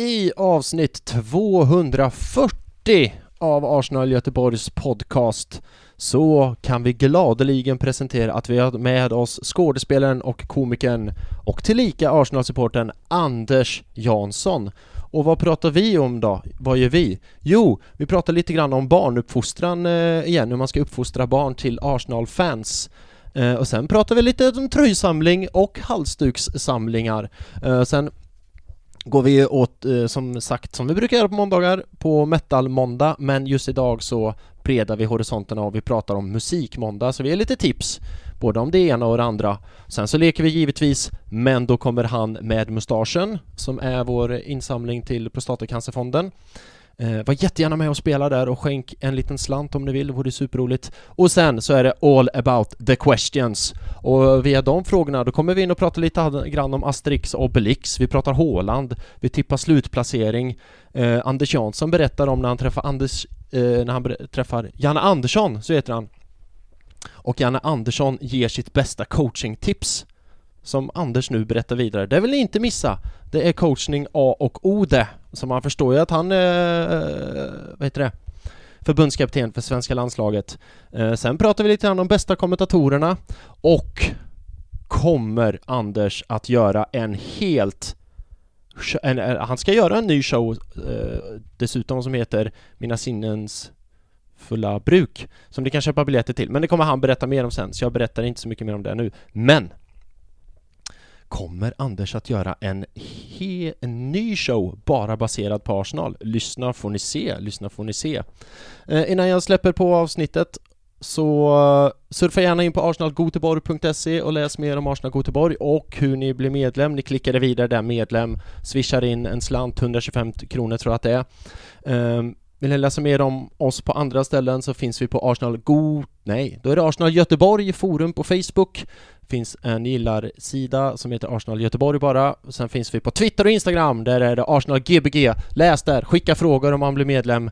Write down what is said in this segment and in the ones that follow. I avsnitt 240 av Arsenal Göteborgs podcast så kan vi gladeligen presentera att vi har med oss skådespelaren och komikern och tillika Arsenal-supporten Anders Jansson. Och vad pratar vi om då? Vad gör vi? Jo, vi pratar lite grann om barnuppfostran igen, hur man ska uppfostra barn till Arsenal-fans. Och sen pratar vi lite om tröjsamling och halsdukssamlingar. Sen går vi åt, som sagt, som vi brukar göra på måndagar, på Metal Måndag. Men just idag så bredar vi horisonterna och vi pratar om musikmåndag. Så vi har lite tips, både om det ena och det andra. Sen så leker vi givetvis, men då kommer han med mustaschen, som är vår insamling till Prostatacancerfonden. Var jättegärna med och spela där och skänk en liten slant om ni vill, det vore superroligt. Och sen så är det all about the questions. Och via de frågorna då kommer vi in och prata lite grann om Asterix och Obelix. Vi pratar Haaland, vi tippar slutplacering. Anders Jansson berättar om när han träffar Janne Andersson, så heter han. Och Janne Andersson ger sitt bästa coachingtips, som Anders nu berättar vidare. Det vill ni inte missa. Det är coachning A och O det. Så man förstår ju att han förbundskapten för svenska landslaget. Sen pratar vi lite grann om bästa kommentatorerna. Och kommer Anders att göra han ska göra en ny show dessutom som heter Mina sinnens fulla bruk, som ni kan köpa biljetter till. Men det kommer han berätta mer om sen, så jag berättar inte så mycket mer om det nu. Men kommer Anders att göra en ny show bara baserad på Arsenal? Lyssna får ni se. Innan jag släpper på avsnittet så surfa gärna in på arsenalgoteborg.se och läs mer om Arsenal Göteborg och hur ni blir medlem. Ni klickar vidare där medlem, swishar in en slant, 125 kronor tror jag att det är. Vill ni läsa mer om oss på andra ställen så finns vi på då är det Arsenal Göteborg forum på Facebook. Finns en gillar-sida som heter Arsenal Göteborg bara. Sen finns vi på Twitter och Instagram. Där är det Arsenal GBG. Läs där, skicka frågor om man blir medlem.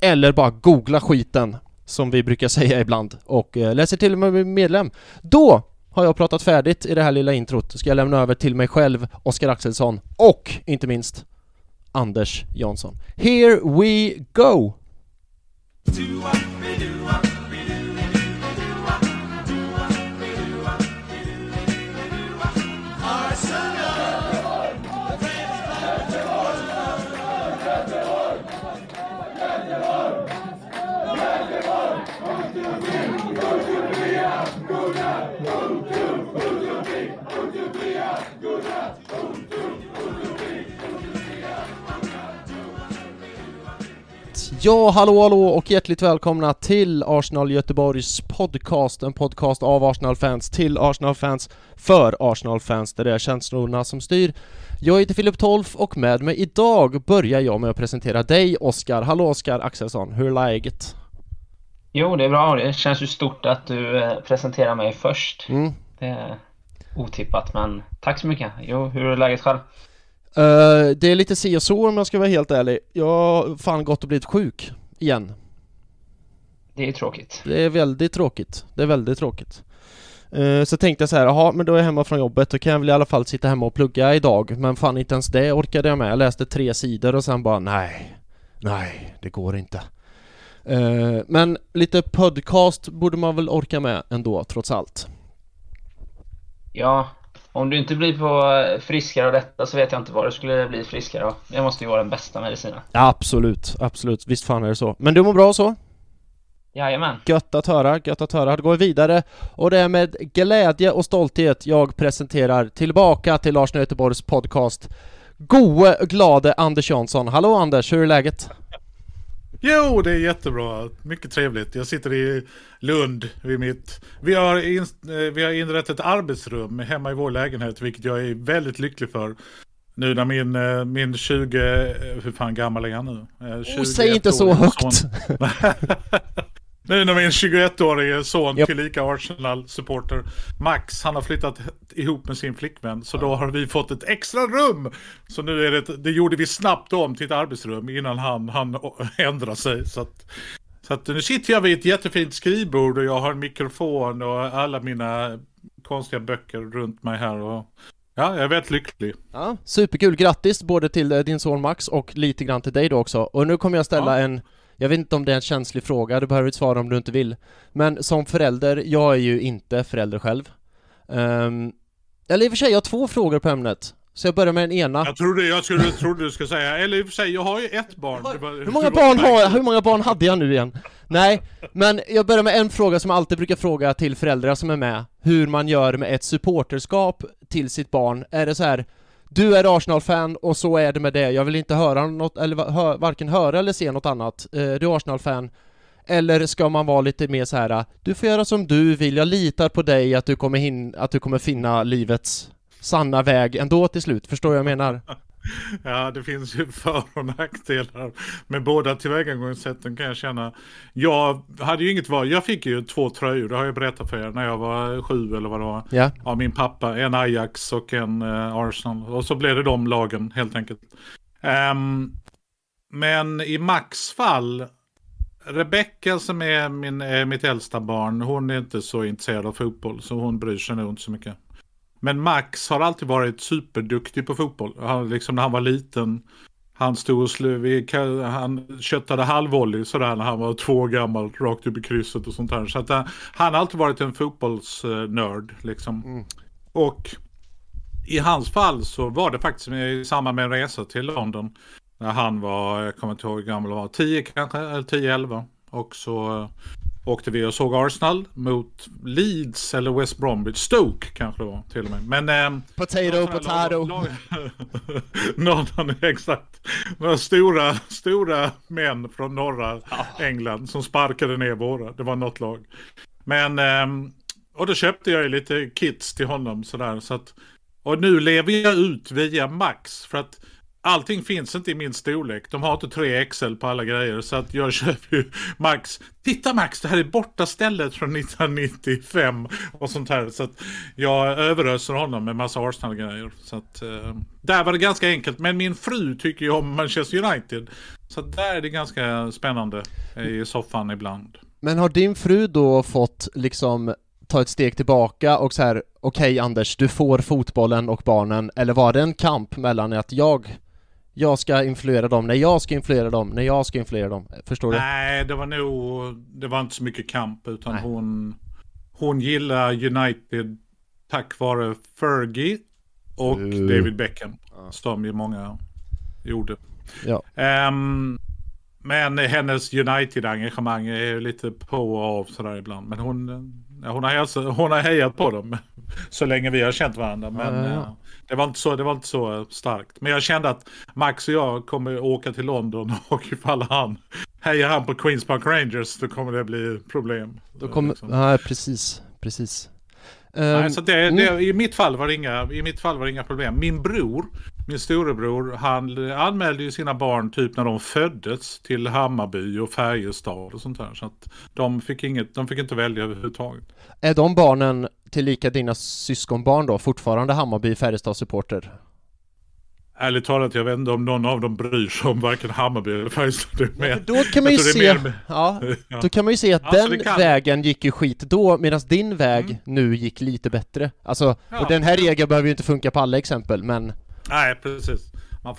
Eller bara googla skiten, som vi brukar säga ibland. Och läser till om man blir medlem. Då har jag pratat färdigt i det här lilla introt. Ska jag lämna över till mig själv, Oskar Axelsson. Och inte minst Anders Jansson. Here we go! Ja, hallå och hjärtligt välkomna till Arsenal Göteborgs podcast. En podcast av Arsenal-fans till Arsenal-fans för Arsenal-fans, där det är känslorna som styr. Jag heter Filip Tolf och med mig idag börjar jag med att presentera dig, Oskar. Hallå Oskar Axelsson, hur är läget? Jo, det är bra. Det känns ju stort att du presenterar mig först. Det är otippat, men tack så mycket. Jo, hur är läget själv? Det är lite si och så om jag ska vara helt ärlig. Jag har fan gått och blivit sjuk igen. Det är tråkigt. Det är väldigt tråkigt. Så tänkte jag så här, jaha, men då är jag hemma från jobbet. Då kan jag väl i alla fall sitta hemma och plugga idag. Men fan, inte ens det orkade jag med. Jag läste 3 sidor och sen bara nej, det går inte. Men lite podcast borde man väl orka med ändå, trots allt. Ja. Om du inte blir på friskare av detta så vet jag inte vad det skulle bli friskare av. Det måste ju vara den bästa medicinen. Absolut. Visst fan är det så. Men du mår bra så? Jajamän. Gött att höra. Det går vidare. Och det är med glädje och stolthet jag presenterar tillbaka till Arsenal Göteborgs podcast gode, glade Anders Jansson. Hallå Anders, hur är läget? Jo, det är jättebra. Mycket trevligt. Jag sitter i Lund vid mitt... Vi har inrättat ett arbetsrum hemma i vår lägenhet, vilket jag är väldigt lycklig för. Nu när min 20... Hur fan gammal är han nu? Säg inte så högt! Nu när min 21-årige son, tillika Arsenal-supporter, Max, han har flyttat ihop med sin flickvän. Så då har vi fått ett extra rum. Så nu är det gjorde vi snabbt om till ett arbetsrum innan han ändrade sig. Så att nu sitter jag vid ett jättefint skrivbord och jag har en mikrofon och alla mina konstiga böcker runt mig här. Och Ja, jag är väldigt lycklig. Ja, superkul. Grattis både till din son Max och lite grann till dig då också. Och nu kommer jag ställa en... Jag vet inte om det är en känslig fråga. Du behöver inte svara om du inte vill. Men som förälder, jag är ju inte förälder själv. Eller i och för sig, jag har två frågor på ämnet. Så jag börjar med den ena. Jag trodde du skulle säga. Eller i och för sig, jag har ju ett barn. Hur många barn hade jag nu igen? Nej, men jag börjar med en fråga som jag alltid brukar fråga till föräldrar som är med. Hur man gör med ett supporterskap till sitt barn. Är det så här, du är Arsenal-fan och så är det med det. Jag vill inte höra något, eller varken höra eller se något annat. Du är Arsenal-fan. Eller ska man vara lite mer så här, du får göra som du vill. Jag litar på dig att du kommer finna livets sanna väg ändå till slut. Förstår jag menar? Ja, det finns ju för- och nackdelar med båda tillvägagångssätten kan jag känna. Jag hade ju inget val. Jag fick ju 2 tröjor, det har jag berättat för er, när jag var 7 eller vad det var. Ja. Av min pappa, en Ajax och en Arsenal. Och så blev det de lagen helt enkelt. Men i Max fall, Rebecca som är mitt äldsta barn, hon är inte så intresserad av fotboll så hon bryr sig nog inte så mycket. Men Max har alltid varit superduktig på fotboll. Han, liksom, när han var liten, han stod och han köttade halvvolley sådär när han var 2 år gammal, rakt upp i krysset och sånt där. Så att han har alltid varit en fotbollsnörd. Liksom. Mm. Och i hans fall så var det faktiskt i samband med en resa till London. När han var, jag kommer inte ihåg hur gammal han var, 10 kanske, eller 10-11. Och så... åkte vi och såg Arsenal mot Leeds eller West Bromwich. Stoke kanske det var till och med. Men, potato. Någon, exakt. Några stora män från norra England som sparkade ner våra. Det var något lag. Men, och då köpte jag ju lite kits till honom. Sådär, så att, och nu lever jag ut via Max för att allting finns inte i min storlek. De har inte 3XL på alla grejer. Så att jag köper ju Max. Titta Max, det här är borta stället från 1995 och sånt här. Så att jag överöser honom med massa Arsenal-grejer. Så att där var det ganska enkelt. Men min fru tycker ju om Manchester United. Så att där är det ganska spännande i soffan ibland. Men har din fru då fått liksom... ta ett steg tillbaka och så här, okej, Anders, du får fotbollen och barnen, eller var det en kamp mellan att jag ska influera dem, när jag ska influera dem, förstår du? Nej, det var inte så mycket kamp utan hon gillar United tack vare Fergie och David Beckham som ju många gjorde. Ja. Men hennes United-engagemang är ju lite på och av sådär ibland, men hon har hejat på dem så länge vi har känt varandra. Men det var inte så starkt. Men jag kände att Max och jag kommer åka till London och ifall han hejar han på Queen's Park Rangers då kommer det bli problem. Precis. Nej, så i mitt fall var det inga problem. Min storebror, han anmälde ju sina barn typ när de föddes till Hammarby och Färjestad och sånt där. Så att de fick inte välja överhuvudtaget. Är de barnen till lika dina syskonbarn då fortfarande Hammarby Färjestad-supporter? Ärligt talat, jag vet inte om någon av dem bryr sig om varken Hammarby eller Färjestad. Men då kan man ju se att den vägen gick ju skit då, medan din väg nu gick lite bättre. Alltså, och den här regeln behöver ju inte funka på alla exempel, men... Nej, precis. Man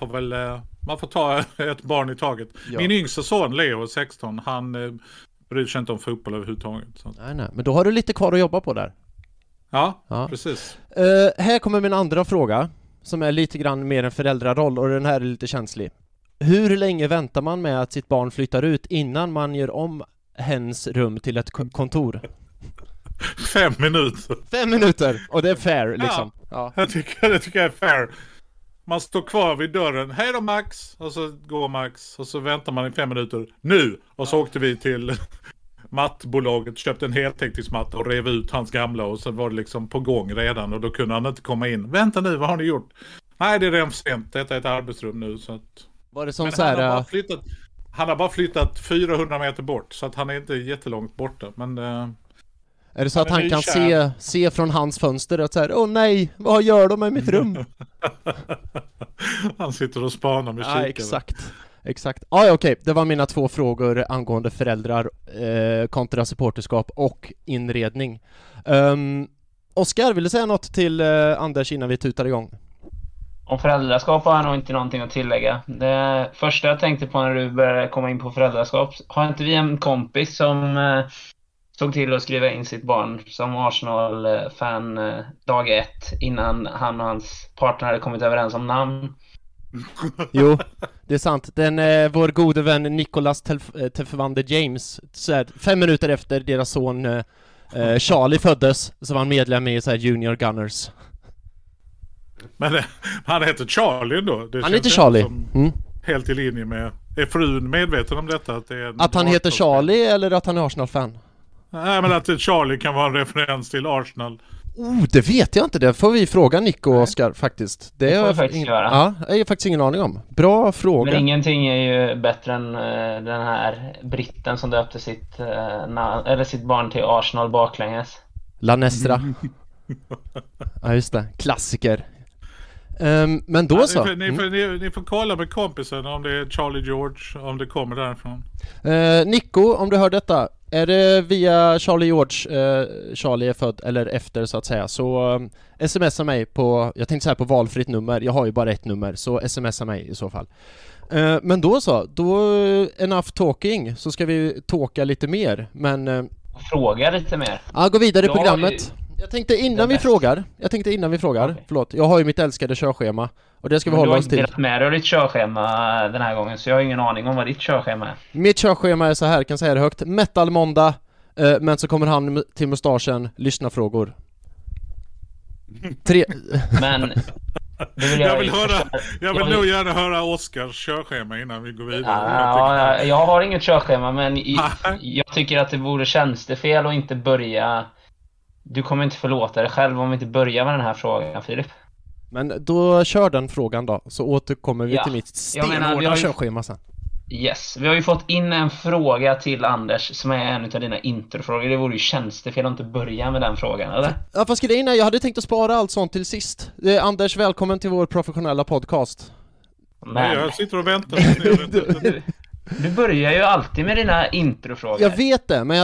får ta ett barn i taget. Ja. Min yngsta son, Leo, 16, han bryr sig inte om fotboll överhuvudtaget. Så. Nej. Men då har du lite kvar att jobba på där. Ja. Precis. Här kommer min andra fråga, som är lite grann mer en föräldraroll, och den här är lite känslig. Hur länge väntar man med att sitt barn flyttar ut innan man gör om hens rum till ett kontor? 5 minuter, och det är fair liksom. Ja. Jag tycker det är fair. Man står kvar vid dörren. Hej då Max! Och så går Max. Och så väntar man i 5 minuter. Nu! Och så åkte vi till mattbolaget. Köpte en heltäckningsmatta och rev ut hans gamla. Och så var det liksom på gång redan. Och då kunde han inte komma in. Vänta nu, vad har ni gjort? Nej, det är redan sent. Detta är ett arbetsrum nu. Så att... Var det som men så här... han har bara flyttat 400 meter bort. Så att han är inte jättelångt borta. Men... Är det så att han kan se från hans fönster att så här, åh nej, vad gör de i mitt rum? Han sitter och spanar med kikare. Ja, exakt. Ja, okej. Det var mina 2 frågor angående föräldrar, kontra supporterskap och inredning. Oskar, vill du säga något till Anders innan vi tutar igång? Om föräldraskap har jag nog inte någonting att tillägga. Det första jag tänkte på när du började komma in på föräldraskap, har inte vi en kompis som såg till att skriva in sitt barn som Arsenal-fan dag ett innan han och hans partner hade kommit överens om namn? Jo, det är sant. Vår gode vän Nicolas Tefwande James, så här, 5 minuter efter deras son Charlie föddes, så var han medlem i så här, Junior Gunners. Men han heter Charlie då. Det han heter Charlie. Helt i linje med... Är frun medveten om detta? Att, det är att han heter Charlie eller att han är Arsenal-fan? Nej, men att Charlie kan vara en referens till Arsenal. Oh, det vet jag inte. Det får vi fråga Nico och Oskar faktiskt. Det får vi faktiskt göra. Ja, jag har faktiskt ingen aning om. Bra fråga. Men ingenting är ju bättre än den här britten som döpte sitt barn till Arsenal baklänges. Lanestra. Ja, just det. Klassiker. Men då så. Ni får kolla med kompisen om det är Charlie George, om det kommer därifrån. Nico, om du hör detta, är det via Charlie George Charlie är född eller efter så att säga, så smsa mig på, jag tänkte så här, på valfritt nummer, jag har ju bara ett nummer, så smsa mig i så fall. Men då så, då enough talking, så ska vi talka lite mer, men fråga lite mer. Ja, gå vidare i programmet. Jag tänkte innan vi frågar. Okay. Förlåt, jag har ju mitt älskade körschema och det ska vi hålla oss till. Du har inte delat med dig ditt körschema den här gången, så jag har ingen aning om vad ditt körschema är. Mitt körschema är så här, kan säga det högt. Metalmåndag, men så kommer han till mustaschen, lyssna frågor. 3 Men jag vill gärna höra Oskars körschema innan vi går vidare. Jag har inget körschema, men jag tycker att det vore tjänstefel och inte börja. Du kommer inte förlåta dig själv om vi inte börjar med den här frågan, Filip. Men då kör den frågan då, så återkommer vi till mitt stenhårda körschema sen. Yes, vi har ju fått in en fråga till Anders som är en av dina introfrågor. Det vore ju tjänstefel att inte börja med den frågan, eller? Ja, fast grejen är, jag hade tänkt att spara allt sånt till sist. Anders, välkommen till vår professionella podcast. Men... jag sitter och väntar. Du börjar ju alltid med dina introfrågor. Jag vet det, men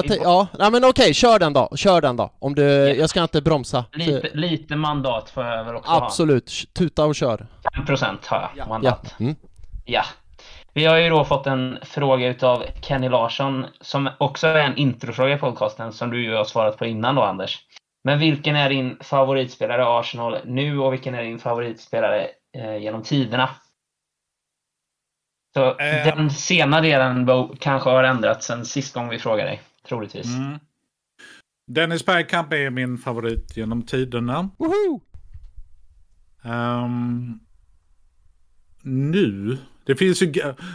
okej, kör den då. Om du, jag ska inte bromsa. Lite mandat får jag väl också. Absolut, tuta och kör. 5% har jag mandat. Ja. Mm. Ja. Vi har ju då fått en fråga utav Kenny Larsson som också är en introfråga i podcasten som du ju har svarat på innan då, Anders. Men vilken är din favoritspelare i Arsenal nu och vilken är din favoritspelare genom tiderna? Så den senare delen kanske har ändrats sen sist gång vi frågade dig, troligtvis. Mm. Dennis Bergkamp är min favorit genom tiderna. Woho! Nu, det finns ju,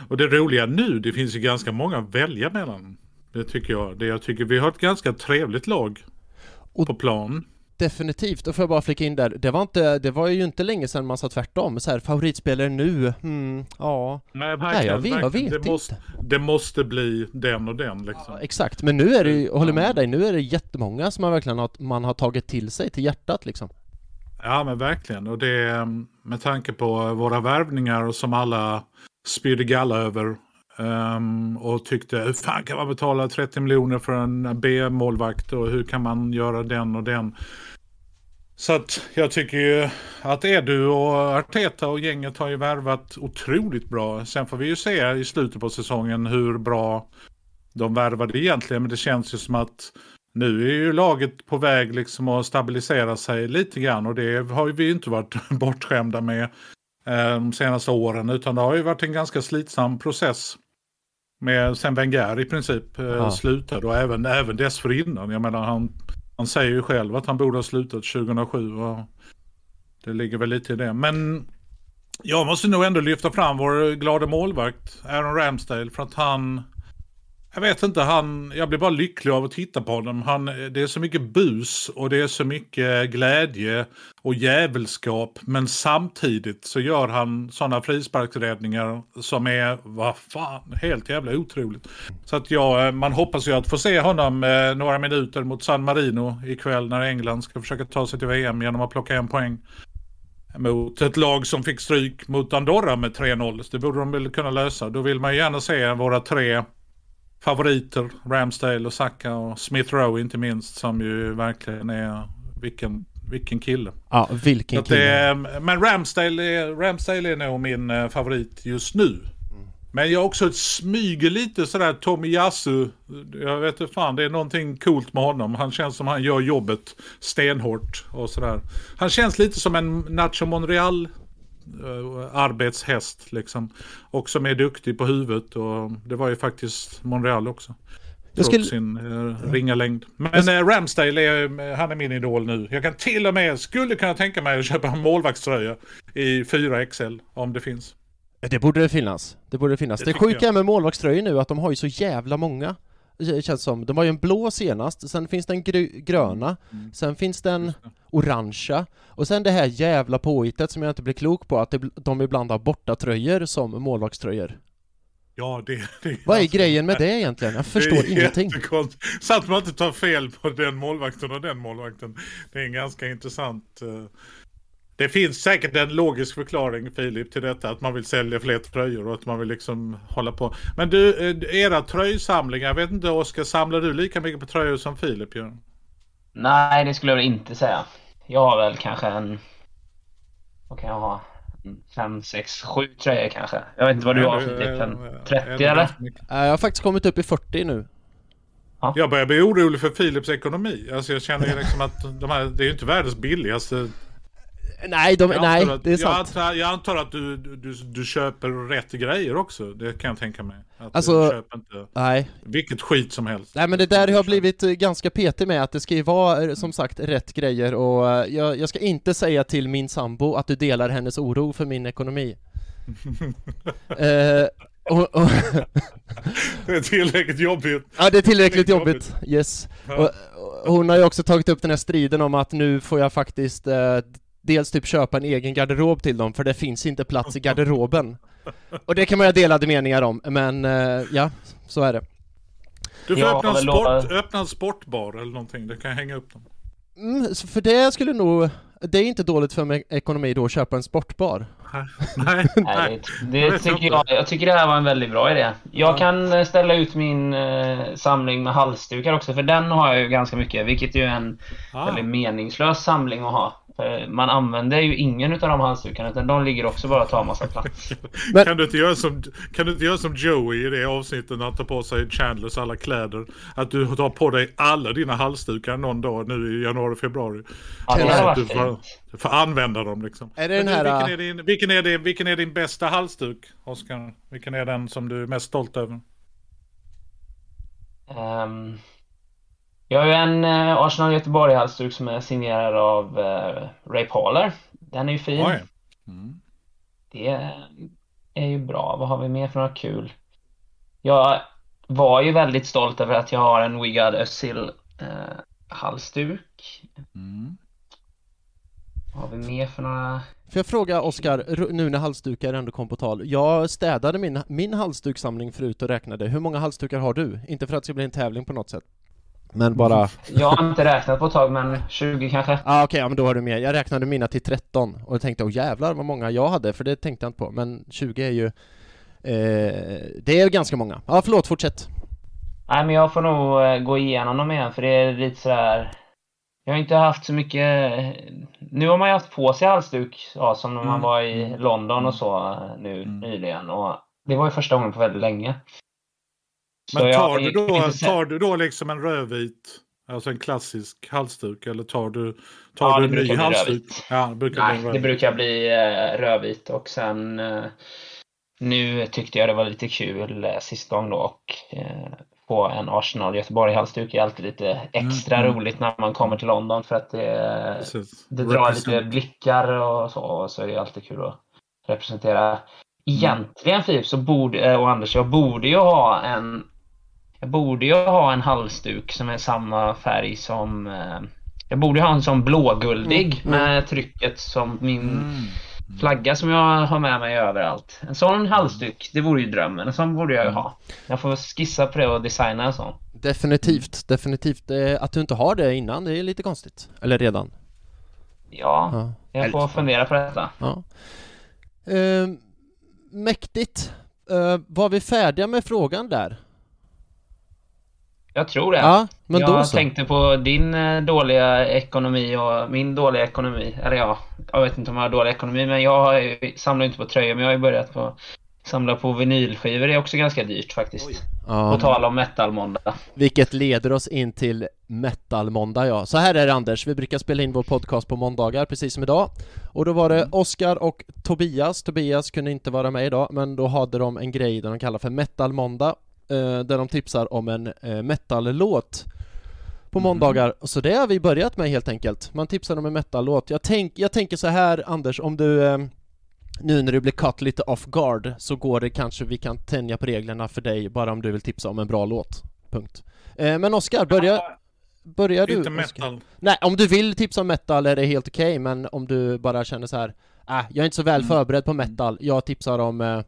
och det roliga nu, det finns ju ganska många att välja mellan. Det tycker jag. Vi har ett ganska trevligt lag på plan. Definitivt, och får jag bara flika in där, det var ju inte länge sedan man sa tvärtom så här, favoritspelare nu det måste bli den liksom. Ja, exakt, men nu är det ju, håller med dig, nu är det jättemånga som man har tagit till sig till hjärtat liksom. Ja men verkligen, och det med tanke på våra värvningar och som alla spydde galla över och tyckte, hur fan kan man betala 30 miljoner för en B-målvakt och hur kan man göra den och den. Så att jag tycker ju att Edu och Arteta och gänget har ju värvat otroligt bra. Sen får vi ju se i slutet på säsongen hur bra de värvade egentligen, men det känns ju som att nu är ju laget på väg liksom att stabilisera sig lite grann, och det har ju vi inte varit bortskämda med de senaste åren, utan det har ju varit en ganska slitsam process med sen Wenger i princip slutade, och även dessförinnan. Jag menar, han säger ju själv att han borde ha slutat 2007 och det ligger väl lite i det. Men jag måste nog ändå lyfta fram vår glada målvakt Aaron Ramsdale, för att jag blir bara lycklig av att titta på honom. Det är så mycket bus och det är så mycket glädje och jävelskap, men samtidigt så gör han sådana frisparksräddningar som är, vad fan, helt jävla otroligt. Så att man hoppas ju att få se honom några minuter mot San Marino ikväll när England ska försöka ta sig till VM genom att plocka en poäng mot ett lag som fick stryk mot Andorra med 3-0. Det borde de väl kunna lösa. Då vill man ju gärna se våra tre favoriter, Ramsdale och Saka och Smith Rowe inte minst, som ju verkligen är Vilken kille. Ja, vilken kille. Men Ramsdale är nog min favorit just nu. Men jag har också ett smyger lite sådär Tomiyasu. Jag vet inte fan, det är någonting coolt med honom. Han känns som han gör jobbet stenhårt och sådär. Han känns lite som en Nacho Monreal arbetshäst liksom. Och som är duktig på huvudet, och det var ju faktiskt Monreal också. Trots sin ringa längd. Men Ramsdale, han är min idol nu. Jag kan till och med, skulle kunna tänka mig att köpa en målvaktströja i 4XL om det finns. Det borde det finnas. Det sjuka med målvaktströjor nu att de har ju så jävla många. Det känns som, de har ju en blå senast, sen finns den gröna, sen finns den orangea, och sen det här jävla påhittet som jag inte blir klok på, att de ibland har borta tröjor som målvaktströjor. Ja, det vad är grejen med det egentligen? Jag förstår ingenting. Så att man inte tar fel på den målvakten och den målvakten. Det är en ganska intressant... Det finns säkert en logisk förklaring, Filip, till detta. Att man vill sälja fler tröjor och att man vill liksom hålla på. Men du, era tröjsamlingar, jag vet inte, Oskar, samlar du lika mycket på tröjor som Filip gör? Nej, det skulle jag inte säga. Jag har väl kanske en... Vad kan jag ha? 5, 6, 7 tröjor kanske. Jag vet inte vad du har för typ, en 30 eller? Jag har faktiskt kommit upp i 40 nu. Ja. Jag börjar bli orolig för Philips ekonomi. Alltså jag känner liksom att de här, det är ju inte världens billigaste. Nej, det är sant. Jag antar att du köper rätt grejer också. Det kan jag tänka mig. Att alltså, du köper inte vilket skit som helst. Nej, men det där jag har blivit ganska petig med, att det ska ju vara, som sagt, rätt grejer. Och jag ska inte säga till min sambo att du delar hennes oro för min ekonomi. Det är tillräckligt jobbigt. Ja, det är tillräckligt jobbigt. Yes. Ja. Och hon har ju också tagit upp den här striden om att nu får jag faktiskt... dels typ köpa en egen garderob till dem, för det finns inte plats i garderoben. Och det kan man ju ha delade meningar om, men ja, så är det. Du får öppna en sportbar eller någonting, det kan hänga upp dem. För det skulle nog... Det är inte dåligt för mig, ekonomi då, att köpa en sportbar. Nej. Det tycker jag tycker det här var en väldigt bra idé. Jag kan ställa ut min samling med halsdukar också, för den har jag ju ganska mycket, vilket är ju en väldigt meningslös samling att ha. Man använder ju ingen av de halsdukarna, utan de ligger också bara och tar massa plats. Men... Kan du inte göra som Joey i det avsnittet, att ta på sig Chandlers alla kläder, att du tar på dig alla dina halsdukar någon dag nu i januari, februari. Ja, det är du får använda dem liksom. Är det den här... vilken är din bästa halsduk, Oskar? Vilken är den som du är mest stolt över? Jag har ju en Arsenal Göteborg-halsduk som är signerad av Ray Parler. Den är ju fin. Det är ju bra. Vad har vi mer för något kul? Jag var ju väldigt stolt över att jag har en We Got Özil-halsduk. Vad har vi mer för några... För jag frågar Oskar, nu när halsdukar ändå kom på tal. Jag städade min halsduksamling förut och räknade. Hur många halsdukar har du? Inte för att det ska bli en tävling på något sätt. Men bara... Jag har inte räknat på ett tag, men 20 kanske. Okej, men då har du med. Jag räknade mina till 13 och tänkte, jävlar vad många jag hade, för det tänkte jag inte på. Men 20 är ju... det är ganska många. Förlåt, fortsätt. Nej, men jag får nog gå igenom dem igen, för det är lite sådär... Jag har inte haft så mycket... Nu har man ju haft på sig halsduk, som när man var i London och så nu nyligen. Och det var ju första gången på väldigt länge. Men tar du då liksom en rödvit, alltså en klassisk halsduk, eller tar du en ny halsduk? Ja, det brukar bli rödvit. Och sen nu tyckte jag det var lite kul sist gång då, och på en Arsenal Göteborg halsduk är alltid lite extra roligt när man kommer till London, för att det drar lite blickar och så är det alltid kul att representera. Egentligen, Filip, så borde, och Anders, jag borde ju ha en halsduk som är samma färg som jag borde ha en som blåguldig med trycket som min flagga som jag har med mig överallt. En sån halsduk, det vore ju drömmen. En sån borde jag ju ha. Jag får skissa på det och designa en sån. Definitivt. Att du inte har det innan, det är lite konstigt. Eller redan. Ja. Jag får fundera på detta. Ja. Mäktigt. Var vi färdiga med frågan där? Jag tror det. Ja, men jag då så. Tänkte på din dåliga ekonomi och min dåliga ekonomi. Eller ja, jag vet inte om jag har dålig ekonomi, men jag samlar inte på tröjor, men jag har ju börjat på samla på vinylskivor. Det är också ganska dyrt faktiskt. Ja. På tal om metalmåndag. Vilket leder oss in till metalmåndag, ja. Så här är det, Anders. Vi brukar spela in vår podcast på måndagar, precis som idag. Och då var det Oskar och Tobias. Tobias kunde inte vara med idag, men då hade de en grej där de kallar för metalmåndag. Där de tipsar om en metal-låt på måndagar. Så det har vi börjat med helt enkelt. Man tipsar om en metal-låt. Jag tänker så här, Anders, om du... nu när du blir cut lite off guard så går det kanske, vi kan tänja på reglerna för dig bara om du vill tipsa om en bra låt. Punkt. Men Oskar, börjar du? Inte metal. Nej, om du vill tipsa om metal är det helt okej, men om du bara känner så här, jag är inte så väl förberedd på metal, jag tipsar om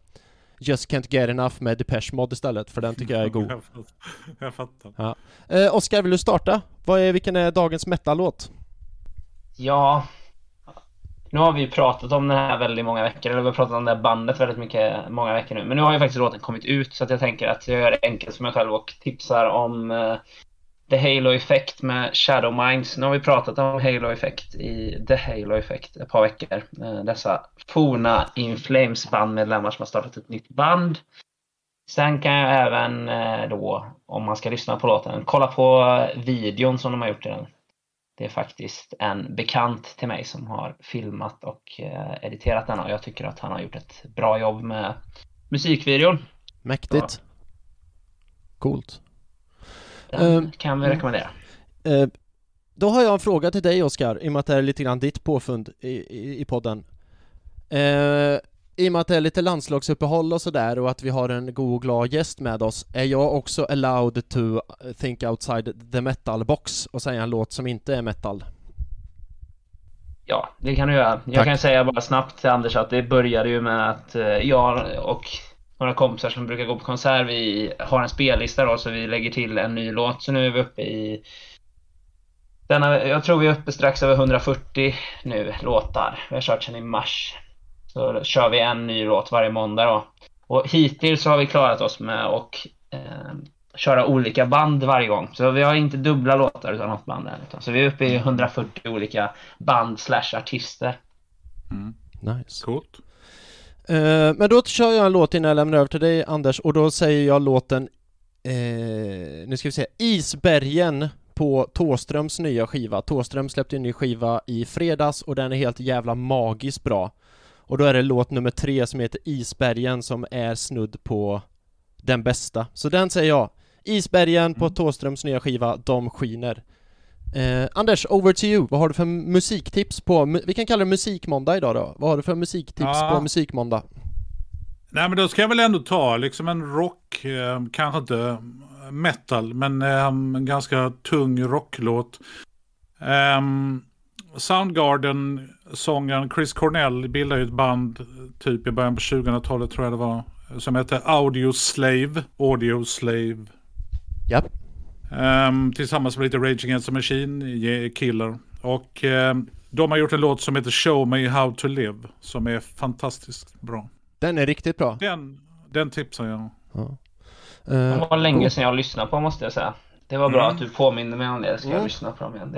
Just Can't Get Enough med Depeche Mode istället, för den tycker jag är god. Jag fattar. Ja. Oskar, vill du starta? Vilken är dagens metal-låt? Ja... Nu har vi pratat om den här väldigt många veckor, eller vi har pratat om det här bandet väldigt mycket, många veckor nu. Men nu har ju faktiskt låten kommit ut, så att jag tänker att jag gör det enkelt för mig själv och tipsar om The Halo Effect med Shadow Minds. Nu har vi pratat om Halo Effect i The Halo Effect ett par veckor. Dessa forna In Flames bandmedlemmar som har startat ett nytt band. Sen kan jag även då, om man ska lyssna på låten, kolla på videon som de har gjort i den. Det är faktiskt en bekant till mig som har filmat och editerat den, och jag tycker att han har gjort ett bra jobb med musikvideon. Mäktigt. Ja. Coolt. Den kan vi rekommendera. Då har jag en fråga till dig, Oskar, i och med att det är lite grann ditt påfund i podden. I och med att det är lite landslagsuppehåll och sådär, och att vi har en god och glad gäst med oss, är jag också allowed to think outside the metal box och säga en låt som inte är metal? Ja, det kan du göra. Tack. Jag kan säga bara snabbt till Anders att det började ju med att jag och några kompisar som brukar gå på konsert, vi har en spellista då, så vi lägger till en ny låt. Så nu är vi uppe i jag tror vi är uppe strax över 140 nu låtar. Vi har kört sedan i mars. Så kör vi en ny låt varje måndag då. Och hittills så har vi klarat oss med att köra olika band varje gång. Så vi har inte dubbla låtar utan något band än. Så vi är uppe i 140 olika band/artister. Mm. Nice. Coolt. Men då kör jag en låt innan jag lämnar över till dig, Anders. Och då säger jag låten, nu ska vi se, Isbergen på Thåströms nya skiva. Thåström släppte en ny skiva i fredags och den är helt jävla magiskt bra. Och då är det låt nummer 3 som heter Isbergen, som är snudd på den bästa. Så den säger jag. Isbergen på Thåströms nya skiva, De skiner. Anders, over to you. Vad har du för musiktips på... Vi kan kalla det musikmåndag idag då. Vad har du för musiktips på musikmåndag? Nej, men då ska jag väl ändå ta liksom en rock, kanske inte metal, men en ganska tung rocklåt. Soundgarden-sångaren Chris Cornell bildade ju ett band typ i början på 2000-talet, tror jag det var, som hette Audioslave. Ja. Tillsammans med lite Rage Against the Machine, Killer. Och de har gjort en låt som heter Show Me How To Live, som är fantastiskt bra. Den är riktigt bra. Den tipsar jag. Ja. Det var länge sedan jag lyssnade på, måste jag säga. Det var bra att du påminner mig om det, ska jag lyssna på dem igen.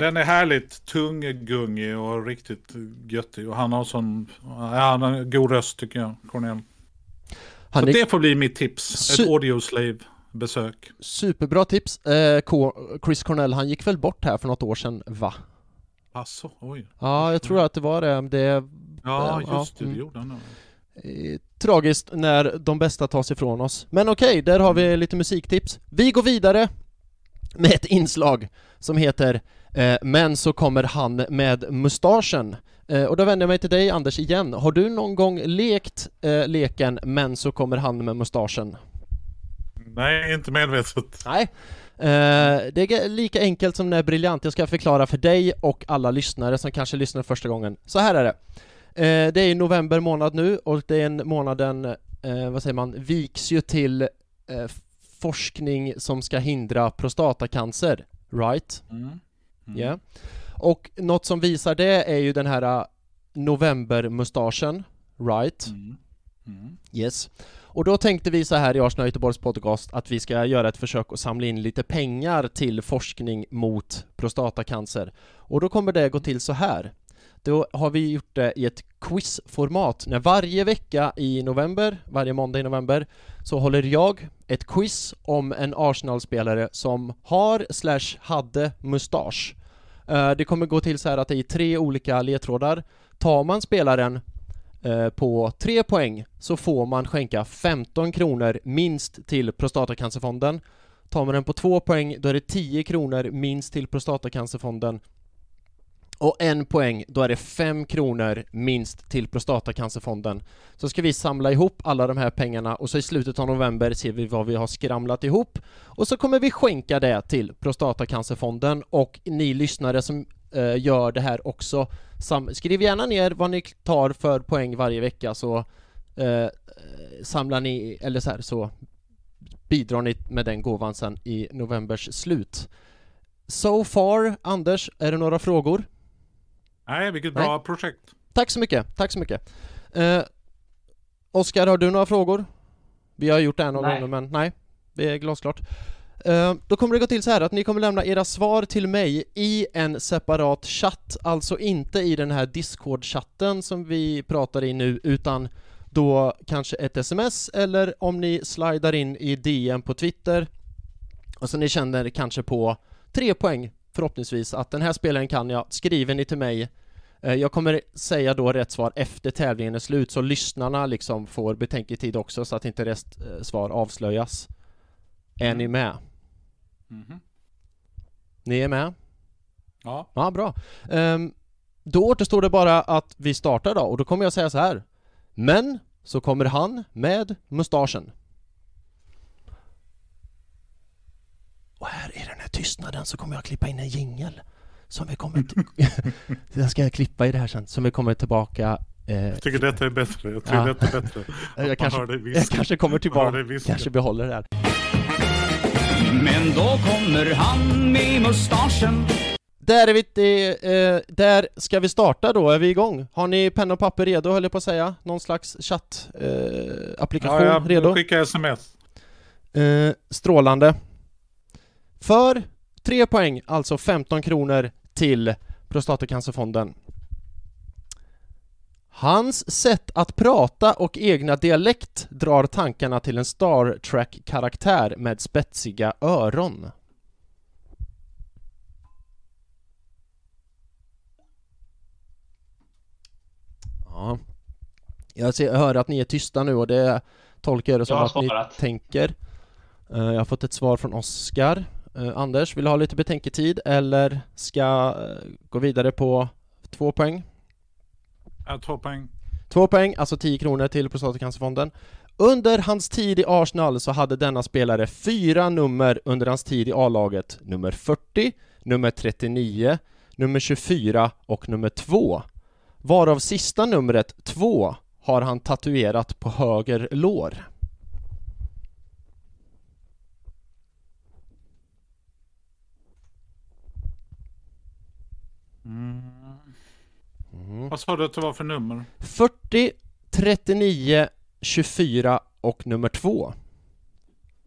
Den är härligt tunggungig och riktigt göttig. Och han har en god röst, tycker jag, Cornell. Så det får bli mitt tips, ett Audioslave-besök. Superbra tips. Chris Cornell, han gick väl bort här för något år sedan, va? Asså, oj. Ja, jag tror att det var det. Det gjorde han. Tragiskt när de bästa tas ifrån oss. Men okej, där har vi lite musiktips. Vi går vidare med ett inslag som heter Men så kommer han med mustaschen. Och då vänder jag mig till dig, Anders, igen. Har du någon gång lekt leken Men så kommer han med mustaschen? Nej, inte medvetet. Nej. Det är lika enkelt som det är briljant. Jag ska förklara för dig och alla lyssnare som kanske lyssnar första gången. Så här är det. Det är november månad nu, och den månaden viks ju till forskning som ska hindra prostatacancer, right? Yeah. Och något som visar det är ju den här novembermustaschen, right? Yes. Och då tänkte vi så här i Arsna Göteborgs podcast att vi ska göra ett försök och samla in lite pengar till forskning mot prostatacancer. Och då kommer det gå till så här. Då har vi gjort det i ett quizformat. När varje vecka i november, varje måndag i november, så håller jag ett quiz om en Arsenal-spelare som har / hade mustasch. Det kommer gå till så här att det är 3 olika ledtrådar. Tar man spelaren på 3 poäng så får man skänka 15 kronor minst till Prostatacancerfonden. Tar man den på 2 poäng då är det 10 kronor minst till Prostatacancerfonden. Och 1 poäng, då är det 5 kronor minst till Prostatacancerfonden. Så ska vi samla ihop alla de här pengarna och så i slutet av november ser vi vad vi har skramlat ihop. Och så kommer vi skänka det till Prostatacancerfonden. Och ni lyssnare som gör det här också, skriv gärna ner vad ni tar för poäng varje vecka, så samlar ni, eller så här, så bidrar ni med den gåvan sen i novembers slut. So far, Anders, är det några frågor? Nej, vilket bra projekt. Tack så mycket. Oskar, har du några frågor? Vi har gjort det här någon gång, men nej, det är glasklart. Då kommer det gå till så här att ni kommer lämna era svar till mig i en separat chatt. Alltså inte i den här Discord-chatten som vi pratar i nu, utan då kanske ett sms, eller om ni slidar in i DM på Twitter och så ni känner kanske på 3 poäng förhoppningsvis att den här spelaren kan jag, skriver ni till mig. Jag kommer säga då rätt svar efter tävlingen är slut, så lyssnarna liksom får betänketid också, så att inte rätt svar avslöjas. Är ni med? Mm-hmm. Ni är med? Ja. Ja, bra. Då återstår det bara att vi startar då, och då kommer jag säga så här. Men så kommer han med mustaschen. Och här i den här tystnaden så kommer jag klippa in en jingle som vi kommer jag ska klippa i det här sen, som vi kommer tillbaka. Jag tycker detta är bättre. Jag kanske kommer tillbaka. Kanske behåller det här. Men då kommer han med mustaschen. Där ska vi starta då. Är vi igång? Har ni penna och papper redo, höll jag på att säga? Någon slags chattapplikation redo? Ja, skicka sms. Strålande. För 3 poäng, alltså 15 kronor till Prostatacancerfonden. Hans sätt att prata och egna dialekt drar tankarna till en Star Trek-karaktär med spetsiga öron. Ja. Jag hör att ni är tysta nu, och det tolkar jag det som att ni tänker. Jag har fått ett svar från Oskar. Anders, vill du ha lite betänketid eller ska gå vidare på 2 poäng? 2 poäng. 2 poäng, alltså 10 kronor till Prostatacancerfonden. Under hans tid i Arsenal så hade denna spelare 4 nummer under hans tid i A-laget. Nummer 40, nummer 39, nummer 24 och nummer 2. Varav sista numret, 2, har han tatuerat på höger lår. Vad sa du att det var för nummer? 40, 39, 24 och nummer 2.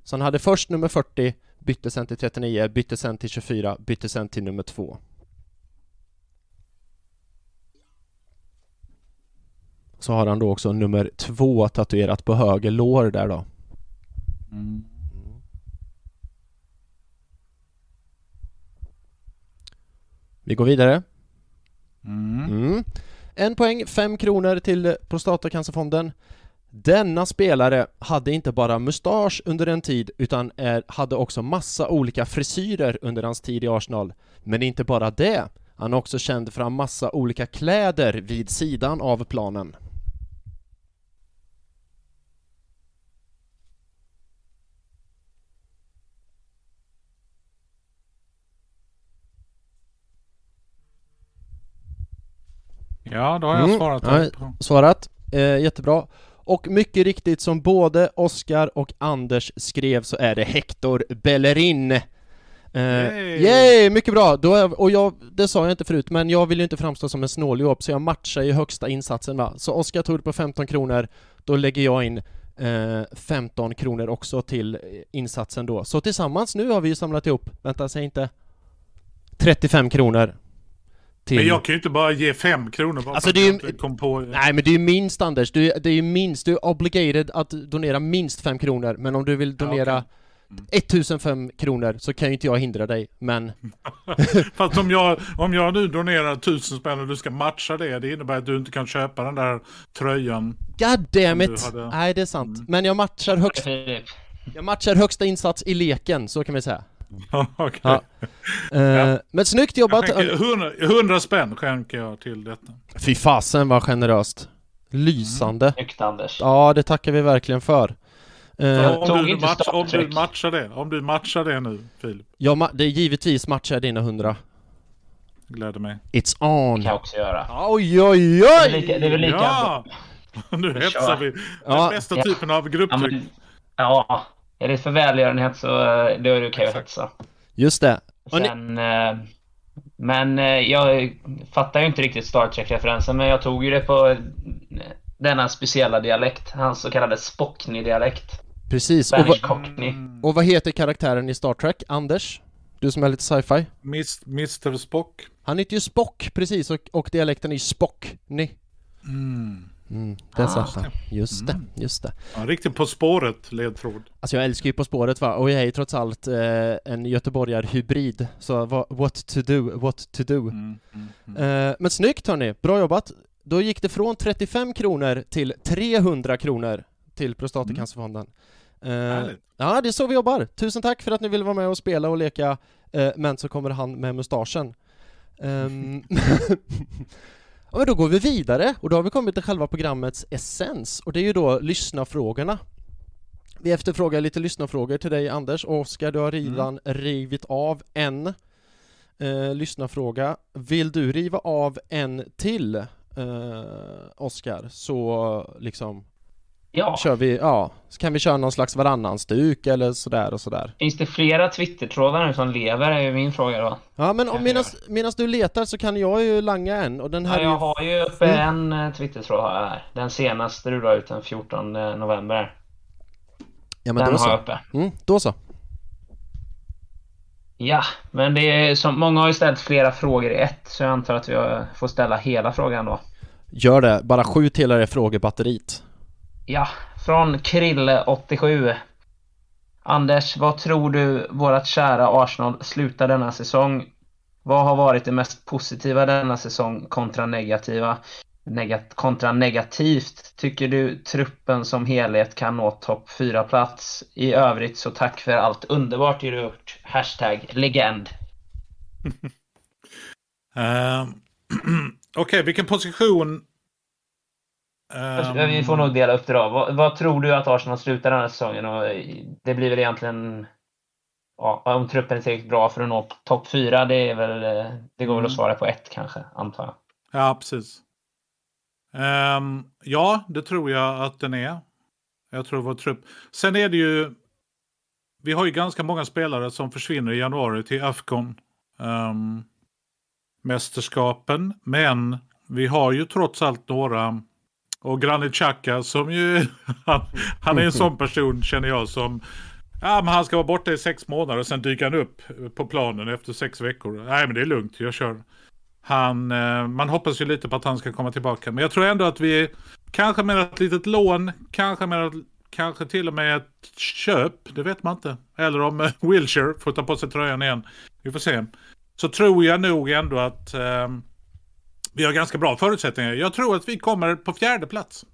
Så han hade först nummer 40, bytte sen till 39, bytte sen till 24, bytte sen till nummer 2. Så har han då också nummer 2 tatuerat på höger lår där då. Mm. Vi går vidare. Mm. 1 poäng, 5 kronor till Prostatacancerfonden. Denna spelare hade inte bara mustasch under en tid, utan hade också massa olika frisyrer under hans tid i Arsenal. Men inte bara det, han också kände fram massa olika kläder vid sidan av planen. Ja, då har jag svarat. Jättebra. Och mycket riktigt, som både Oskar och Anders skrev, så är det Hector Bellerin. Yay, mycket bra. Det sa jag inte förut, men jag vill ju inte framstå som en snåljåp, så jag matchar ju högsta insatsen, va? Så Oskar tog det på 15 kronor, då lägger jag in 15 kronor också till insatsen då. Så tillsammans nu har vi ju samlat ihop, vänta, säg inte 35 kronor. Till... Men jag kan ju inte bara ge 5 kronor bara alltså, det är ju... kom på... Nej, men det är ju minst, Anders. Det är ju minst. Du är obligated att donera minst 5 kronor. Men om du vill donera 1005 kronor så kan ju inte jag hindra dig. Men... Fast om jag nu donerar 1000 spänn och du ska matcha det, det innebär att du inte kan köpa den där tröjan. God damn it. Nej, det är sant. Men jag matchar högsta insats i leken, så kan vi säga. Okay. Ja. Men snyggt jobbat. 100 spänn skänker jag till detta. Fy fasen vad generöst. Lysande. Snyggt, Anders. Ja, det tackar vi verkligen för. Om du matchar det nu, Filip. Det är givetvis matchar dina 100. Gläder mig. It's on. Det kan jag också göra. Oj. Det är väl lika. Ja. Nu hetsar vi. Den bästa typen av grupptryck. Ja. Är det för välgörenhet så då är det okej att hetsa. Just det. Men jag fattar ju inte riktigt Star Trek-referensen, men jag tog ju det på denna speciella dialekt. Hans så kallade Spockny-dialekt. Precis. Och vad heter karaktären i Star Trek, Anders? Du som är lite sci-fi. Mr. Spock. Han heter ju Spock, precis. Och dialekten är Spockny. Just det. Ja, riktigt På spåret ledtråd. Alltså jag älskar ju På spåret, va? Och jag är ju trots allt en göteborgarhybrid. Så what to do. Men snyggt, hörni, bra jobbat. Då gick det från 35 kronor till 300 kronor till Prostatacancerfonden. Ja, det är så vi jobbar. Tusen tack för att ni ville vara med och spela och leka. Men så kommer han med mustaschen. Ja, men då går vi vidare och då har vi kommit till själva programmets essens, och det är ju då lyssnarfrågorna. Vi efterfrågar lite lyssnarfrågor till dig, Anders. Oskar, du har redan rivit av en lyssnarfråga. Vill du riva av en till, Oskar, så liksom kör vi, så kan vi köra någon slags varannan stuk eller sådär och sådär. Finns det flera Twitter-trådar nu som lever, är ju min fråga då. Ja, men medan du letar så kan jag ju langa en. Och den här jag har ju uppe en Twitter-tråd här. Den senaste du la ut den 14 november. Ja, men den har jag uppe. Då så. Ja, men det är som många har ju ställt flera frågor i ett, så jag antar att vi får ställa hela frågan då. Gör det, bara 7 hela det frågebatteriet. Ja, från Krille87. Anders, vad tror du vårat kära Arsenal slutar denna säsong? Vad har varit det mest positiva denna säsong kontra negativa? Kontra negativt, tycker du truppen som helhet kan nå topp 4 plats? I övrigt så tack för allt underbart du gjort. #legend. Okej, vilken position... vi får nog dela upp det då. Vad tror du att Arsenal slutar den här säsongen? Och det blir väl egentligen om truppen är tillräckligt bra för att nå topp 4, det går väl att svara på ett kanske, antar jag. Ja, precis. Ja, det tror jag att den är. Jag tror vår trupp. Sen är det ju, vi har ju ganska många spelare som försvinner i januari till AFCON mästerskapen, men vi har ju trots allt några. Och Granit Xhaka som ju han är en sån person, känner jag, som men han ska vara borta i 6 månader och sen dyker han upp på planen efter 6 veckor. Nej, men det är lugnt, jag kör. Man hoppas ju lite på att han ska komma tillbaka, men jag tror ändå att vi kanske med ett litet lån, kanske till och med ett köp, det vet man inte. Eller om Wilshere får ta på sig tröjan igen. Vi får se. Så tror jag nog ändå att vi har ganska bra förutsättningar. Jag tror att vi kommer på 4:e plats.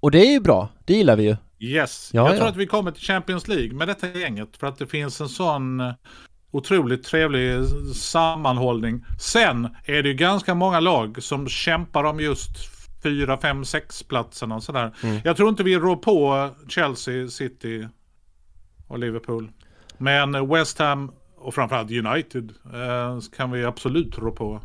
Och det är ju bra. Det gillar vi ju. Yes. Ja, jag tror att vi kommer till Champions League med detta gänget. För att det finns en sån otroligt trevlig sammanhållning. Sen är det ju ganska många lag som kämpar om just 4, 5, 6 platserna och sådär. Jag tror inte vi rår på Chelsea, City och Liverpool. Men West Ham och framförallt United kan vi absolut rå på.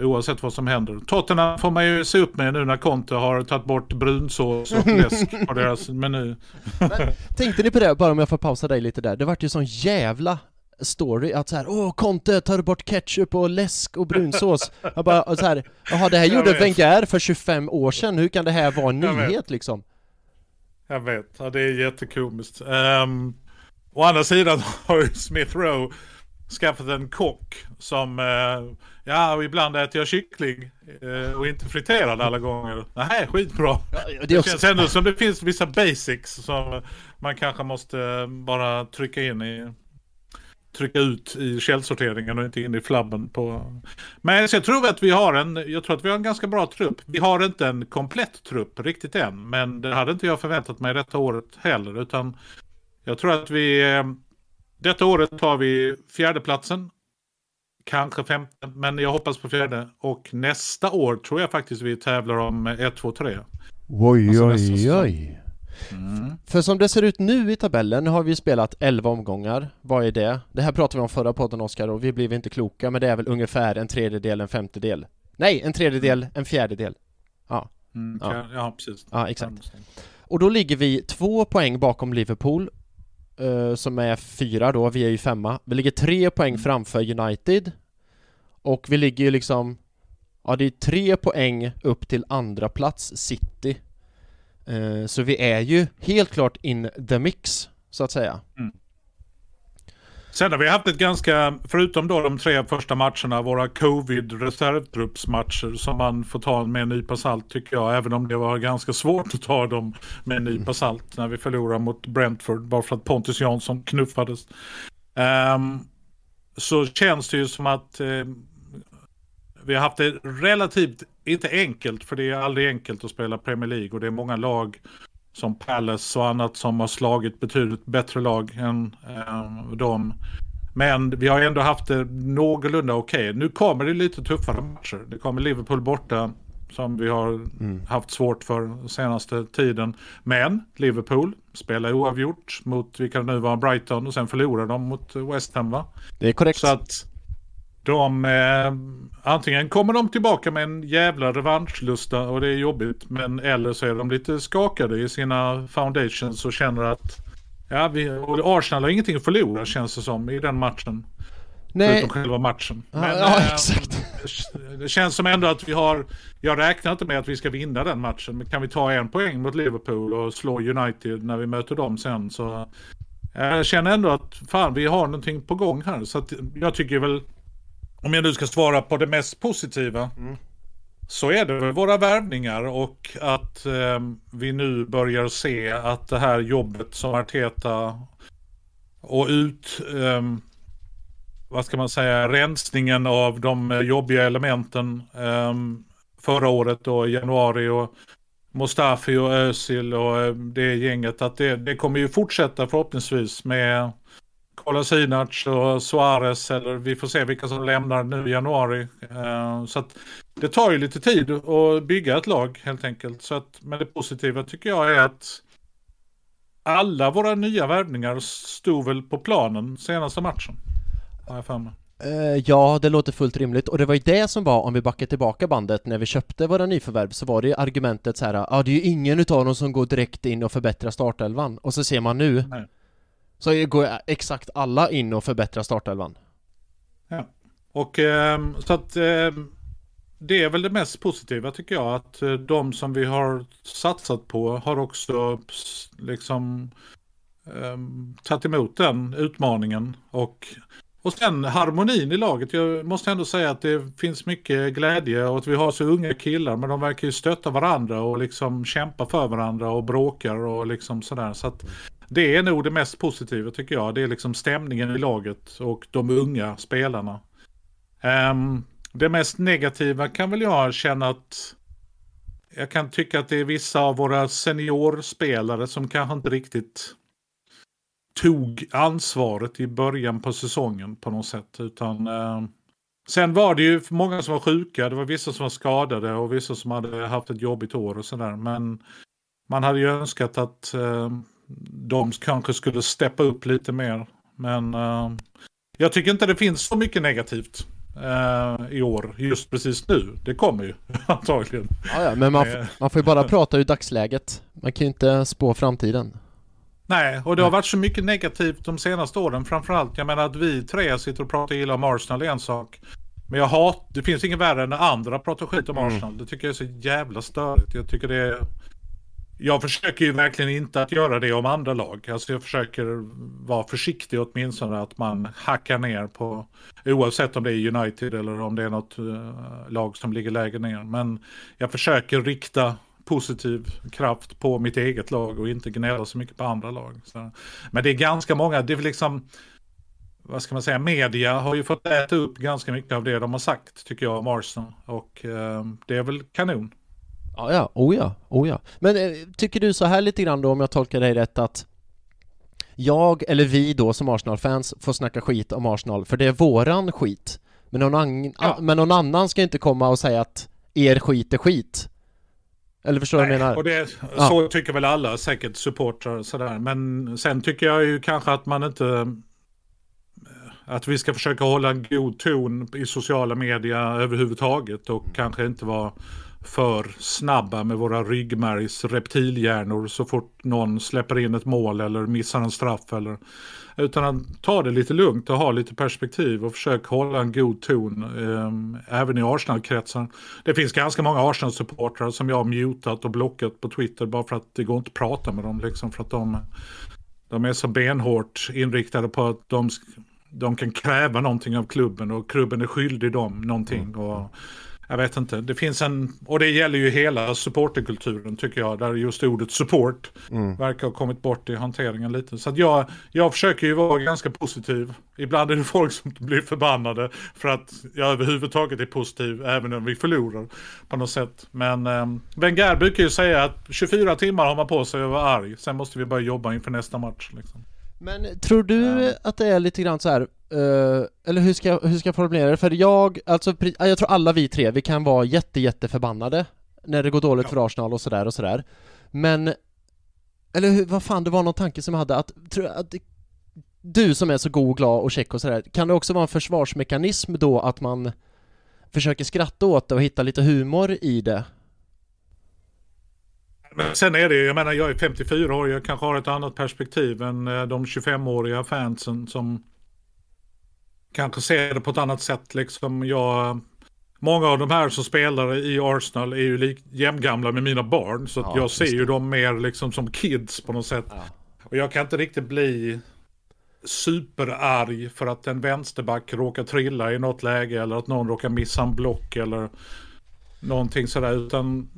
Oavsett vad som händer. Tottenham får man ju se upp med nu när Conte har tagit bort brunsås och läsk på deras meny. Men tänkte ni på det, bara om jag får pausa dig lite där. Det vart ju sån jävla story att så här, Conte tar bort ketchup och läsk och brunsås. Jag bara och så här, jaha, det här gjorde Wenger för 25 år sedan. Hur kan det här vara en nyhet liksom? Jag vet, ja, det är jättekomiskt. Å andra sidan har ju Smith Rowe skaffat en kock som ibland äter jag kyckling och inte friterad alla gånger. Nej, skitbra. Ja, det också... känns ändå som det finns vissa basics som man kanske måste bara trycka ut i källsorteringen och inte in i flabben på. Men jag tror att vi har en ganska bra trupp. Vi har inte en komplett trupp riktigt än, men det hade inte jag förväntat mig detta året heller, utan jag tror att detta året tar vi fjärdeplatsen, kanske femte, men jag hoppas på fjärde. Och nästa år tror jag faktiskt vi tävlar om 1, 2, 3. Oj, oj, oj. Mm. För som det ser ut nu i tabellen, nu har vi spelat 11 omgångar. Vad är det? Det här pratade vi om förra podden, Oskar, och vi blev inte kloka, men det är väl ungefär en tredjedel, en femtedel. Nej, en tredjedel, en fjärdedel. Ja, ja precis. Ja, exakt. Och då ligger vi 2 poäng bakom Liverpool, som är 4 då, vi är ju 5. Vi ligger 3 poäng framför United. Och vi ligger ju liksom, ja, det är 3 poäng upp till andra plats City. Så vi är ju helt klart in the mix, så att säga. Mm. Sen har vi haft ett ganska, förutom då de 3 första matcherna, våra covid-reservtruppsmatcher som man får ta med en nypa salt, tycker jag, även om det var ganska svårt att ta dem med en nypa salt när vi förlorade mot Brentford bara för att Pontus Jansson knuffades. Så känns det ju som att vi har haft det relativt, inte enkelt, för det är aldrig enkelt att spela Premier League, och det är många lag som Palace och annat som har slagit betydligt bättre lag än dem. Men vi har ändå haft det någorlunda okej. Nu kommer det lite tuffare matcher. Det kommer Liverpool borta som vi har haft svårt för senaste tiden. Men Liverpool spelar oavgjort mot, vilka nu var, Brighton, och sen förlorar de mot West Ham, va? Det är korrekt. Så att de, antingen kommer de tillbaka med en jävla revanschlusta och det är jobbigt, men eller så är de lite skakade i sina foundations och känner att och Arsenal har ingenting att förlora, känns det som, i den matchen. Nej. Utom själva matchen. Men, exakt. Det känns som ändå att jag räknar inte med att vi ska vinna den matchen, men kan vi ta 1 poäng mot Liverpool och slå United när vi möter dem sen, så jag känner ändå att fan, vi har någonting på gång här. Så att jag tycker väl, om jag nu ska svara på det mest positiva, så är det väl våra värvningar och att vi nu börjar se att det här jobbet som Arteta och rensningen av de jobbiga elementen förra året och i januari, och Mustafi och Özil och det gänget, att det kommer ju fortsätta förhoppningsvis med Kolasinac och Suarez, eller vi får se vilka som lämnar nu i januari. Så att det tar ju lite tid att bygga ett lag, helt enkelt. Så att, men det positiva tycker jag är att alla våra nya värvningar stod väl på planen senaste matchen. Ja, det låter fullt rimligt. Och det var ju det som var, om vi backar tillbaka bandet, när vi köpte våra nyförvärv, så var det ju argumentet så här, det är ju ingen utav dem som går direkt in och förbättrar startelvan. Och så ser man nu... Nej. Så går exakt alla in och förbättrar startelvan. Ja. Och så att det är väl det mest positiva, tycker jag, att de som vi har satsat på har också liksom tagit emot den utmaningen, och sen harmonin i laget. Jag måste ändå säga att det finns mycket glädje, och att vi har så unga killar, men de verkar ju stötta varandra och liksom kämpa för varandra och bråkar och liksom sådär, så att det är nog det mest positiva, tycker jag. Det är liksom stämningen i laget och de unga spelarna. Det mest negativa kan väl jag känna att jag kan tycka att det är vissa av våra seniorspelare som kanske inte riktigt tog ansvaret i början på säsongen på något sätt. Utan, sen var det ju många som var sjuka, det var vissa som var skadade och vissa som hade haft ett jobbigt år och sådär. Men man hade ju önskat att... de kanske skulle steppa upp lite mer, men jag tycker inte det finns så mycket negativt i år, just precis nu. Det kommer ju antagligen. Ja, men man får ju bara prata ur dagsläget. Man kan ju inte spå framtiden. Nej, och det har varit så mycket negativt de senaste åren, framförallt. Jag menar att vi tre sitter och pratar illa om Arsenal är en sak. Men det finns inget värre än när andra pratar skit om Arsenal. Det tycker jag är så jävla störigt. Jag försöker ju verkligen inte att göra det om andra lag. Alltså jag försöker vara försiktig åtminstone att man hackar ner på, oavsett om det är United eller om det är något lag som ligger lägre ner. Men jag försöker rikta positiv kraft på mitt eget lag och inte gnälla så mycket på andra lag. Så. Men det är ganska många, det är liksom, vad ska man säga, media har ju fått äta upp ganska mycket av det de har sagt, tycker jag, om Arsenal. Och det är väl kanon. Ja, oh ja. Men tycker du så här lite grann då, om jag tolkar dig rätt, att jag eller vi då som Arsenal-fans får snacka skit om Arsenal för det är våran skit. Men någon annan ska inte komma och säga att er skit är skit. Eller förstår du vad jag menar? Och så tycker väl alla, säkert supportrar och sådär. Men sen tycker jag ju kanske att man inte... Att vi ska försöka hålla en god ton i sociala media överhuvudtaget och kanske inte vara för snabba med våra ryggmärgs reptilhjärnor så fort någon släpper in ett mål eller missar en straff eller, utan ta det lite lugnt och ha lite perspektiv och försök hålla en god ton även i Arsenal-kretsen. Det finns ganska många Arsenal-supportrar som jag har mutat och blockat på Twitter bara för att det går inte att prata med dem liksom, för att de är så benhårt inriktade på att de kan kräva någonting av klubben och klubben är skyldig dem någonting och jag vet inte, det finns och det gäller ju hela supporterkulturen tycker jag, där just ordet support verkar ha kommit bort i hanteringen lite. Så att jag försöker ju vara ganska positiv. Ibland är det folk som blir förbannade för att jag överhuvudtaget är positiv även om vi förlorar på något sätt. Men Wenger brukar ju säga att 24 timmar har man på sig att vara arg, sen måste vi bara jobba inför nästa match liksom. Men tror du att det är lite grann så här, eller hur ska jag formulera det? För jag tror alla vi tre, vi kan vara jätte förbannade när det går dåligt för Arsenal och sådär och sådär. Men, eller vad fan, det var någon tanke som jag hade att du som är så god och glad och check och sådär, kan det också vara en försvarsmekanism då att man försöker skratta åt det och hitta lite humor i det? Men sen är det ju, jag menar jag är 54 år, jag kanske har ett annat perspektiv än de 25-åriga fansen som kanske ser det på ett annat sätt liksom. Många av de här som spelar i Arsenal är ju jämngamla med mina barn, så att jag ser ju dem mer liksom som kids på något sätt. Ja. Och jag kan inte riktigt bli superarg för att en vänsterback råkar trilla i något läge eller att någon råkar missa en block eller någonting sådär, utan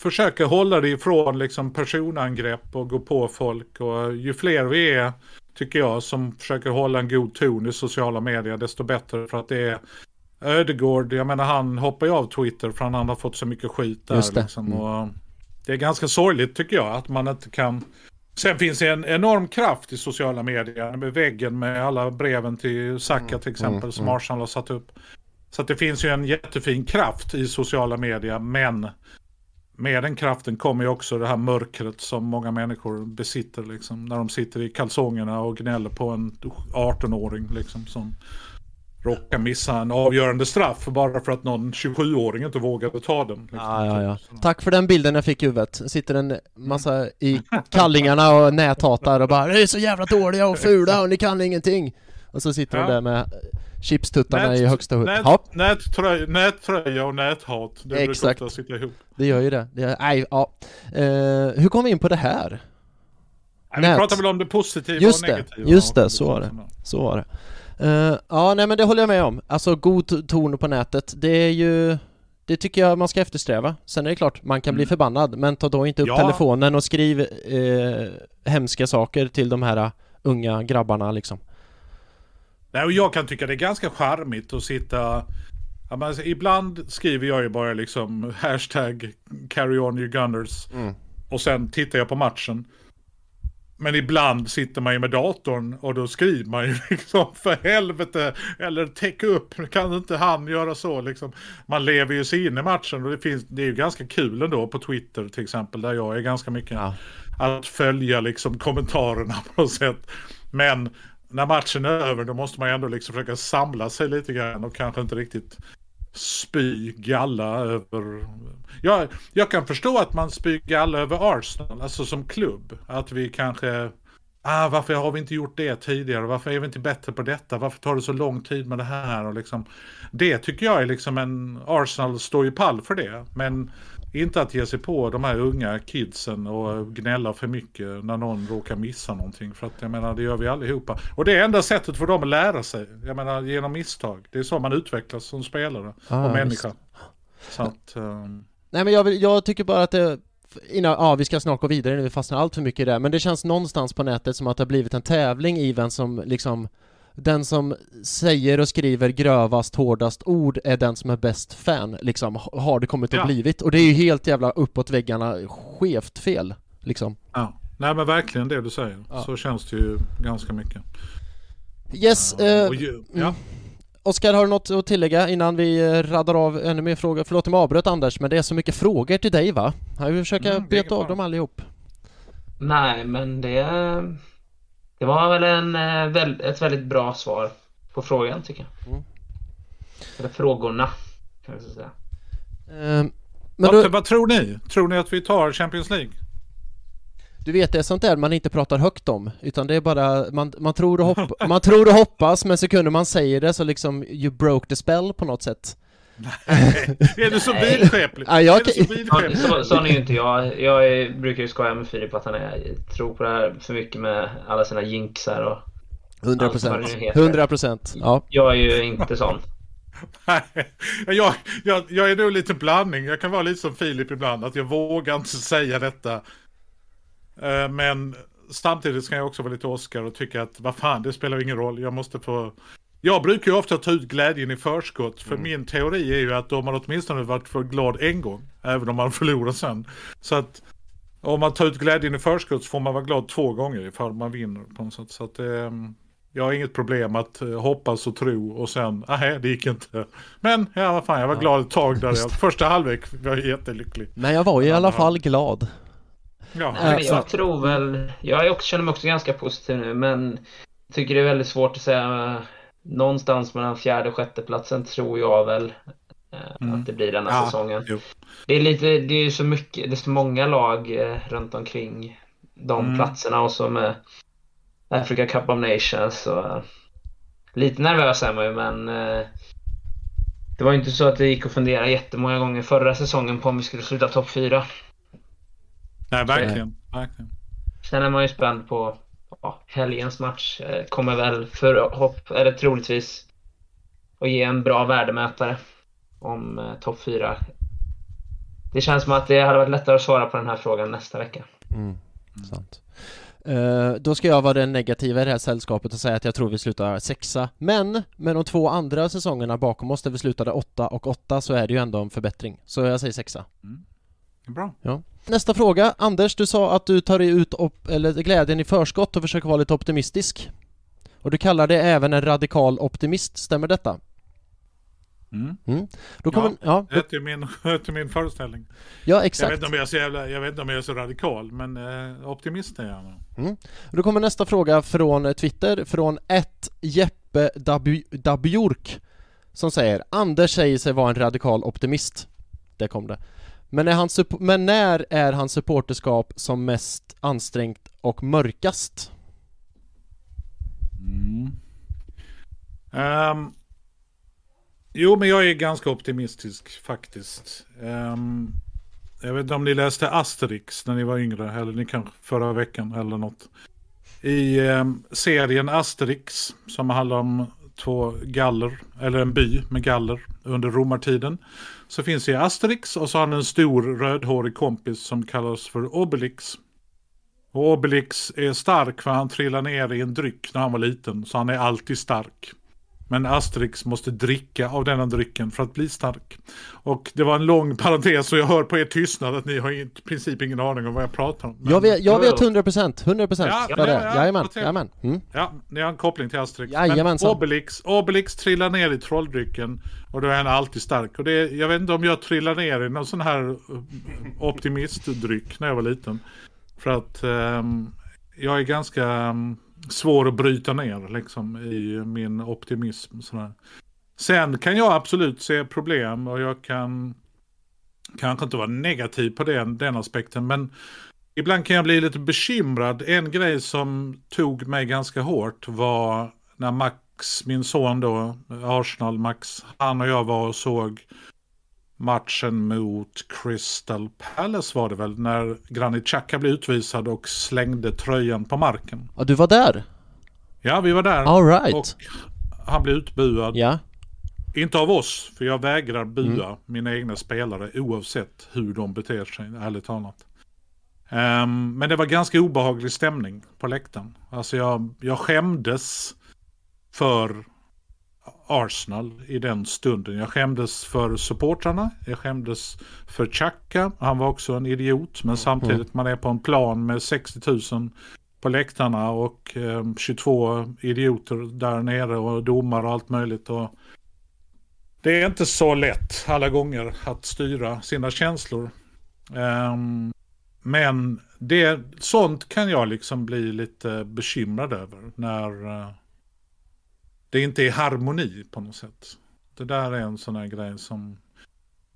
försöker hålla det ifrån liksom personangrepp och gå på folk, och ju fler vi är tycker jag som försöker hålla en god ton i sociala medier desto bättre, för att det är Ödegård, jag menar han hoppar ju av Twitter för han har fått så mycket skit där. Just det. Liksom, och det är ganska sorgligt tycker jag att man inte kan. Sen finns det en enorm kraft i sociala medier med väggen med alla breven till Saka till exempel som Arsenal har satt upp, så att det finns ju en jättefin kraft i sociala medier, men med den kraften kommer ju också det här mörkret som många människor besitter liksom, när de sitter i kalsongerna och gnäller på en 18-åring liksom, som råkar missa en avgörande straff bara för att någon 27-åring inte vågade ta den liksom. Ja. Tack för den bilden jag fick i huvudet. Sitter en massa i kallingarna och näthatar och bara, det är så jävla dåliga och fula och ni kan ingenting. Och så sitter de där med chipstuttarna i högsta hugg. Nättröja och näthat. Det exakt. Brukar sitta ihop. Det gör ju det. Hur kom vi in på det här? Vi pratar väl om det positiva och negativa. Just det, så var det. Ja, nej men det håller jag med om. Alltså god ton på nätet, det är ju... Det tycker jag man ska eftersträva. Sen är det klart, man kan bli förbannad. Men ta då inte upp telefonen och skriv hemska saker till de här unga grabbarna liksom. Nej, och jag kan tycka det är ganska charmigt att sitta... Alltså, ibland skriver jag ju bara liksom #carryonyourgunners och sen tittar jag på matchen. Men ibland sitter man ju med datorn och då skriver man ju liksom, för helvete, eller täck upp, kan inte han göra så liksom. Man lever ju sig in i matchen och det är ju ganska kul ändå på Twitter till exempel, där jag är ganska mycket att följa liksom kommentarerna på något sätt. Men när matchen är över, då måste man ändå liksom försöka samla sig lite grann och kanske inte riktigt spy galla över... Jag kan förstå att man spyr galla över Arsenal, alltså som klubb. Att vi kanske... varför har vi inte gjort det tidigare? Varför är vi inte bättre på detta? Varför tar det så lång tid med det här? Och liksom, det tycker jag är liksom en... Arsenal står ju pall för det. Men inte att ge sig på de här unga kidsen och gnälla för mycket när någon råkar missa någonting. För att jag menar, det gör vi allihopa. Och det är enda sättet för dem att lära sig. Jag menar, genom misstag. Det är så man utvecklas som spelare och människa. Så att, nej, men jag tycker bara att det... vi ska snart gå vidare nu, vi fastnar allt för mycket i det, men det känns någonstans på nätet som att det har blivit en tävling i vem som liksom, den som säger och skriver grövast, hårdast ord är den som är bäst fan, liksom, har det kommit att blivit, och det är ju helt jävla uppåt väggarna skevt fel liksom. Ja, nej men verkligen det du säger, så känns det ju ganska mycket. Yes, Oskar, har du något att tillägga innan vi radar av ännu mer frågor? Förlåt om jag avbröt, Anders, men det är så mycket frågor till dig, va? Jag vill försöka beta av dem allihop. Nej, men det var väl ett väldigt bra svar på frågan, tycker jag. Mm. Eller frågorna, kan jag säga. Vad tror ni? Tror ni att vi tar Champions League? Du vet, det är sånt där man inte pratar högt om, utan det är bara, man tror och hoppas, men sekunder man säger det så liksom, you broke the spell på något sätt. Nej, är du så vidskeplig? Så är ju inte jag. Jag brukar ju skoja med Filip att han tror på det här för mycket med alla sina jinxar och 100%. Ja. Jag är ju inte sån. Nej, jag är nog lite blandning. Jag kan vara lite som Filip ibland, att jag vågar inte säga detta. Men samtidigt ska jag också vara lite Oscar och tycka att vad fan, det spelar ingen roll. Jag brukar ju ofta ta ut glädjen i förskott, för min teori är ju att om man åtminstone varit för glad en gång, även om man förlorar sen. Så att om man tar ut glädjen i förskott så får man vara glad 2 gånger ifall man vinner på något sätt. Så att jag har inget problem att hoppas och tro och sen, nej det gick inte. Men ja, vad fan, jag var glad ett tag där. Första halvlek var jag jättelycklig. Men jag var i alla fall glad. Ja, nej, jag tror väl, känner mig också ganska positiv nu, men tycker det är väldigt svårt att säga. Någonstans mellan 4:e och 6:e platsen tror jag väl att det blir den här säsongen. Jo. Det är så mycket, det är så många lag runt omkring de platserna, och så med Africa Cup of Nations, så lite nervös är man ju, men det var ju inte så att det gick att fundera jättemånga gånger förra säsongen på om vi skulle sluta topp 4. Nej, verkligen. Sen är man ju spänd på helgens match. Kommer väl troligtvis att ge en bra värdemätare om topp 4. Det känns som att det hade varit lättare att svara på den här frågan nästa vecka. Sant. Då ska jag vara den negativa i det här sällskapet och säga att jag tror vi slutar 6:a. Men med de 2 andra säsongerna bakom oss där vi slutade 8 och 8, så är det ju ändå en förbättring. Så jag säger 6:a. Bra. Ja. Nästa fråga. Anders, du sa att du tar dig ut glädjen i förskott och försöker vara lite optimistisk. Och du kallar det även en radikal optimist. Stämmer detta? Då kommer, det är min föreställning. Ja, exakt. Jag vet inte om jag är så radikal, men optimist är jag. Då kommer nästa fråga från Twitter, från Jeppe Dabjork, som säger: Anders säger sig vara en radikal optimist. Där kom det. Men när är hans supporterskap som mest ansträngt och mörkast? Men jag är ganska optimistisk faktiskt. Jag vet inte om ni läste Asterix när ni var yngre, eller ni kanske förra veckan eller något. I serien Asterix, som handlar om 2 galler, eller en by med galler under romartiden, så finns det Asterix, och så har han en stor rödhårig kompis som kallas för Obelix. Och Obelix är stark för han trillar ner i en dryck när han var liten, så han är alltid stark. Men Asterix måste dricka av denna drycken för att bli stark. Och det var en lång parentes, och jag hör på er tystnad att ni har i princip ingen aning om vad jag pratar om. Men... Jag vet 100%. Jajamän. Ja, ni har en koppling till Asterix. Jajamän, men Obelix trillar ner i trolldrycken, och då är han alltid stark. Och jag vet inte om jag trillar ner i någon sån här optimistdryck när jag var liten. För att jag är ganska... svår att bryta ner liksom, i min optimism. Sådär. Sen kan jag absolut se problem och jag kan kanske inte vara negativ på den aspekten, men ibland kan jag bli lite bekymrad. En grej som tog mig ganska hårt var när Max, min son då, Arsenal Max, han och jag var och såg matchen mot Crystal Palace var det väl, när Granit Xhaka blev utvisad och slängde tröjan på marken. Ja, du var där? Ja, vi var där. All right. Och han blev utbuad. Ja. Inte av oss, för jag vägrar bua mina egna spelare oavsett hur de beter sig, ärligt talat. Men det var ganska obehaglig stämning på läktaren. Alltså jag skämdes för Arsenal i den stunden. Jag skämdes för supportrarna. Jag skämdes för Xhaka. Han var också en idiot. Men samtidigt, man är på en plan med 60 000 på läktarna och 22 idioter där nere och domare och allt möjligt. Och det är inte så lätt alla gånger att styra sina känslor. Men sånt kan jag liksom bli lite bekymrad över när det inte är harmoni på något sätt. Det där är en sån här grej som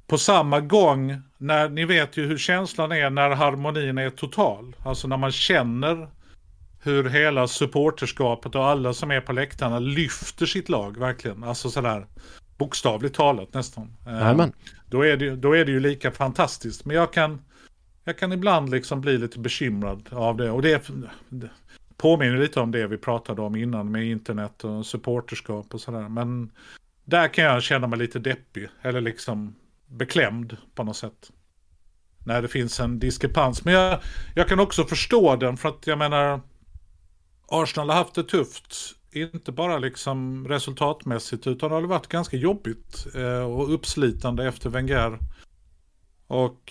på samma gång, när ni vet ju hur känslan är när harmonin är total. Alltså när man känner hur hela supporterskapet och alla som är på läktarna lyfter sitt lag verkligen. Alltså sådär bokstavligt talat nästan. Då är det ju lika fantastiskt. Men jag kan ibland liksom bli lite bekymrad av det. Och det påminner lite om det vi pratade om innan med internet och supporterskap och sådär. Men där kan jag känna mig lite deppig eller liksom beklämd på något sätt. När det finns en diskrepans. Men jag kan också förstå den, för att jag menar Arsenal har haft det tufft. Inte bara liksom resultatmässigt, utan det har varit ganska jobbigt och uppslitande efter Wenger. Och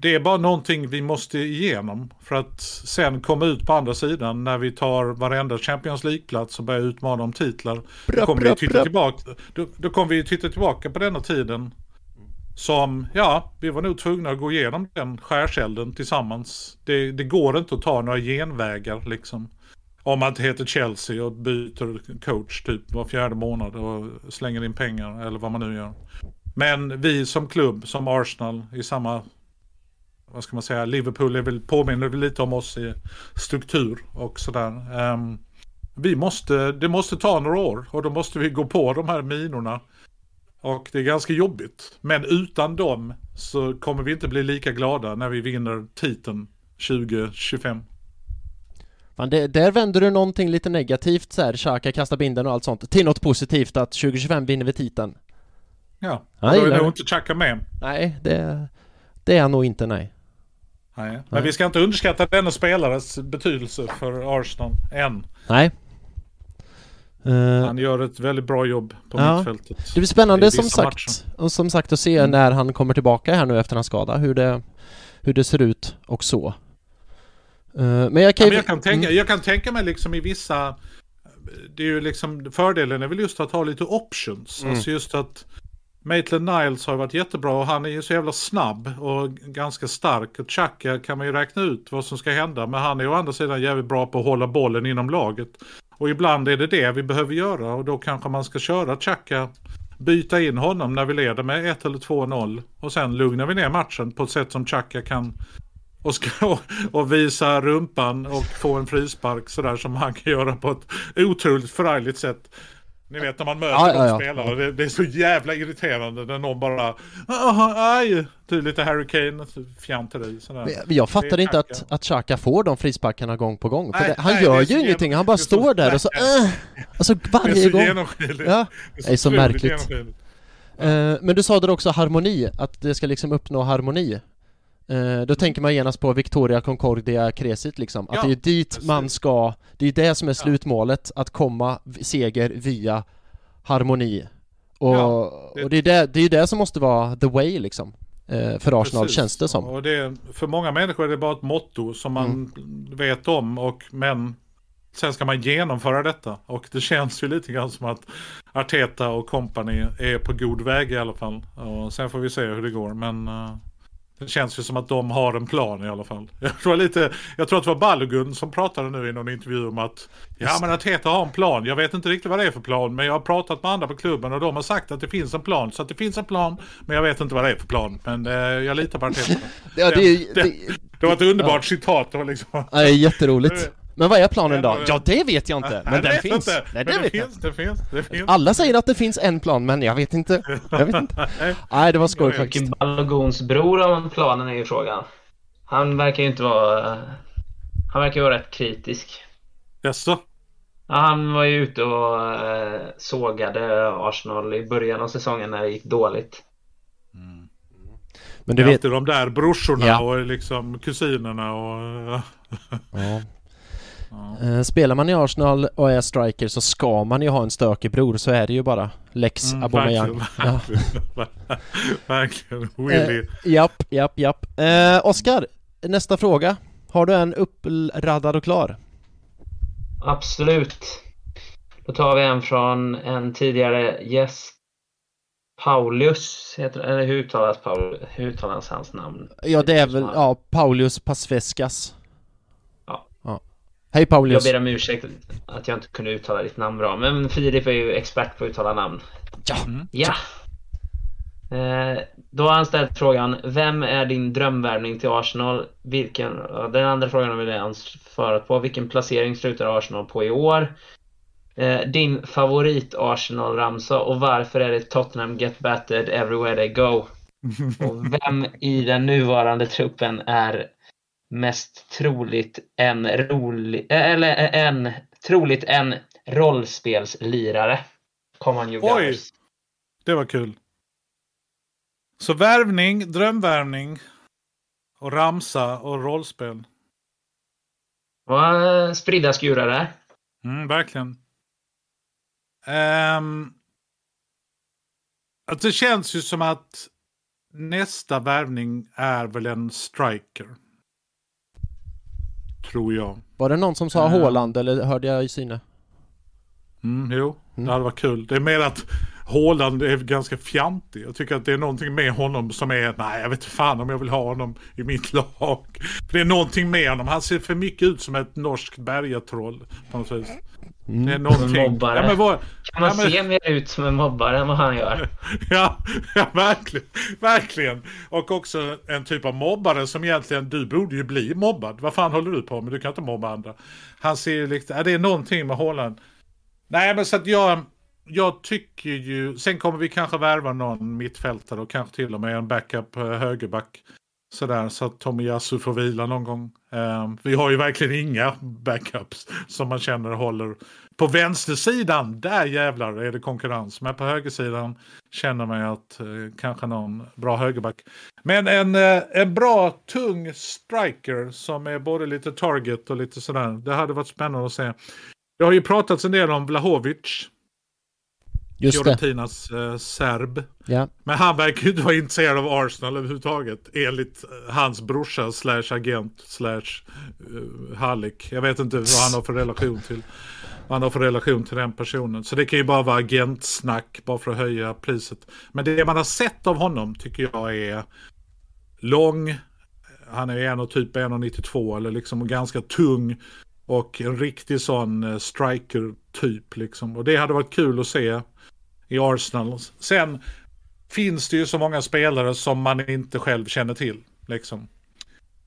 det är bara någonting vi måste igenom för att sen komma ut på andra sidan när vi tar varenda Champions League-plats och börjar utmana om titlar. Då kommer vi titta tillbaka på denna tiden som, ja, vi var nog tvungna att gå igenom den skärselden tillsammans. Det går inte att ta några genvägar liksom. Om man heter Chelsea och byter coach typ var fjärde månad och slänger in pengar eller vad man nu gör. Men vi som klubb, som Arsenal i samma, vad ska man säga, Liverpool är väl, påminner lite om oss i struktur och sådär. Det måste ta några år och då måste vi gå på de här minorna. Och det är ganska jobbigt. Men utan dem så kommer vi inte bli lika glada när vi vinner titeln 2025. Man, där vänder du någonting lite negativt så här, Xhaka, kasta binden och allt sånt, till något positivt, att 2025 vinner vi titeln. Ja, då är nog inte Xhaka med. Nej, det är nog inte, nej. Men vi ska inte underskatta denna spelares betydelse för Arsenal än. Nej. Han gör ett väldigt bra jobb på mittfältet. Det blir spännande som sagt att se när han kommer tillbaka här nu efter hans skada, hur det ser ut och så. Men jag kan tänka mig liksom i vissa, det är ju liksom fördelen är väl just att ha lite options. Alltså just att Maitland Niles har varit jättebra och han är ju så jävla snabb och ganska stark. Och Xhaka kan man ju räkna ut vad som ska hända, men han är å andra sidan jävligt bra på att hålla bollen inom laget. Och ibland är det vi behöver göra, och då kanske man ska köra Xhaka, byta in honom när vi leder med 1 eller 2-0 och sen lugnar vi ner matchen på ett sätt som Xhaka kan och visa rumpan och få en frispark sådär, som han kan göra på ett otroligt förargligt sätt. Ni vet när man möter spelare, det är så jävla irriterande när någon bara lite Hurricane fjantar i sådär. Jag fattar inte att Xhaka får de frisparkarna gång på gång. Han gör ju ingenting, han bara står där och så alltså varje gång. Det är så märkligt. Men du sa där också harmoni, att det ska liksom uppnå harmoni. Då tänker man genast på Victoria Concordia Crescit liksom, att det är dit precis. Man ska, det är det som är slutmålet, att komma seger via harmoni och det är det som måste vara the way liksom, för Arsenal precis. Känns det som. Och för många människor är det bara ett motto som man vet om, men sen ska man genomföra detta, och det känns ju lite grann som att Arteta och company är på god väg i alla fall, och sen får vi se hur det går, men Det känns ju som att de har en plan i alla fall. Jag tror att det var Balgun som pratade nu i någon intervju om att men att Heta har en plan. Jag vet inte riktigt vad det är för plan, men jag har pratat med andra på klubben och de har sagt att det finns en plan. Så att det finns en plan, men jag vet inte vad det är för plan. Men jag litar på att Heta. Det var ett underbart citat. Det var liksom... Ja, jätteroligt. Men vad är planen då? Ja, det vet jag inte. Men den finns. Nej, det vet jag inte. Alla säger att det finns en plan, men jag vet inte. Nej, det var skoj faktiskt. Ballogons bror om planen är ju frågan. Han verkar ju inte vara... Han verkar vara rätt kritisk. Jaså? Ja, han var ju ute och sågade Arsenal i början av säsongen när det gick dåligt. Mm. Men du vet... De där brorsorna och liksom kusinerna och... Ja. Spelar man i Arsenal och är striker så ska man ju ha en stökig bror, så är det ju bara Lex Aubameyang. Verkligen, Willy. Japp. Oskar, nästa fråga. Har du en uppradad och klar? Absolut. Då tar vi en från en tidigare gäst. Paulius heter, eller hur uttalas hans namn? Ja, det är väl Paulius Pasveskas. Hej Paulius. Jag ber om ursäkt att jag inte kunde uttala ditt namn bra. Men Filip är ju expert på att uttala namn. Ja. Då har han ställt frågan: vem är din drömvärvning till Arsenal? Den andra frågan vill jag ansvara på. Vilken placering slutar Arsenal på i år? Din favorit Arsenal-ramsa. Och varför är det Tottenham get battered everywhere they go? Och vem i den nuvarande truppen är... mest troligt en rollspelslirare. Oj, det var kul. Så värvning, drömvärvning och ramsa och rollspel. Vad spridda skurar där. Verkligen. Alltså det känns ju som att nästa värvning är väl en striker. Tror jag. Var det någon som sa Haaland eller hörde jag i syne? Det hade varit kul. Det är mer att Haaland är ganska fjantig. Jag tycker att det är någonting med honom som är, nej jag vet fan om jag vill ha honom i mitt lag. För det är någonting med honom. Han ser för mycket ut som ett norskt bergatroll på något vis. Det är någonting. Kan man se mer ut som en mobbare än vad han gör? Ja, verkligen. Och också en typ av mobbare som egentligen, du borde ju bli mobbad. Vad fan håller du på med? Du kan inte mobba andra. Han ser liksom, det är någonting med Haaland. Nej, men så att jag tycker ju, sen kommer vi kanske värva någon mittfältare och kanske till och med en backup högerback. Sådär, så att Tommy Yasu får vila någon gång. Vi har ju verkligen inga backups som man känner håller. På vänstersidan, där jävlar är det konkurrens. Men på högersidan känner man ju att kanske någon bra högerback. Men en bra tung striker som är både lite target och lite sådär. Det hade varit spännande att se. Jag har ju pratat en del om Vlahovic. Jorentinas serb. Yeah. Men han verkar ju inte vara intresserad av Arsenal överhuvudtaget. Enligt hans brorsa /agent/ Hallik. Jag vet inte vad han har för relation till. Vad han har för relation till den personen. Så det kan ju bara vara agentsnack. Bara för att höja priset. Men det man har sett av honom tycker jag är lång. Han är typ 1,92 eller liksom ganska tung. Och en riktig sån striker-typ liksom. Och det hade varit kul att se i Arsenal. Sen finns det ju så många spelare som man inte själv känner till liksom.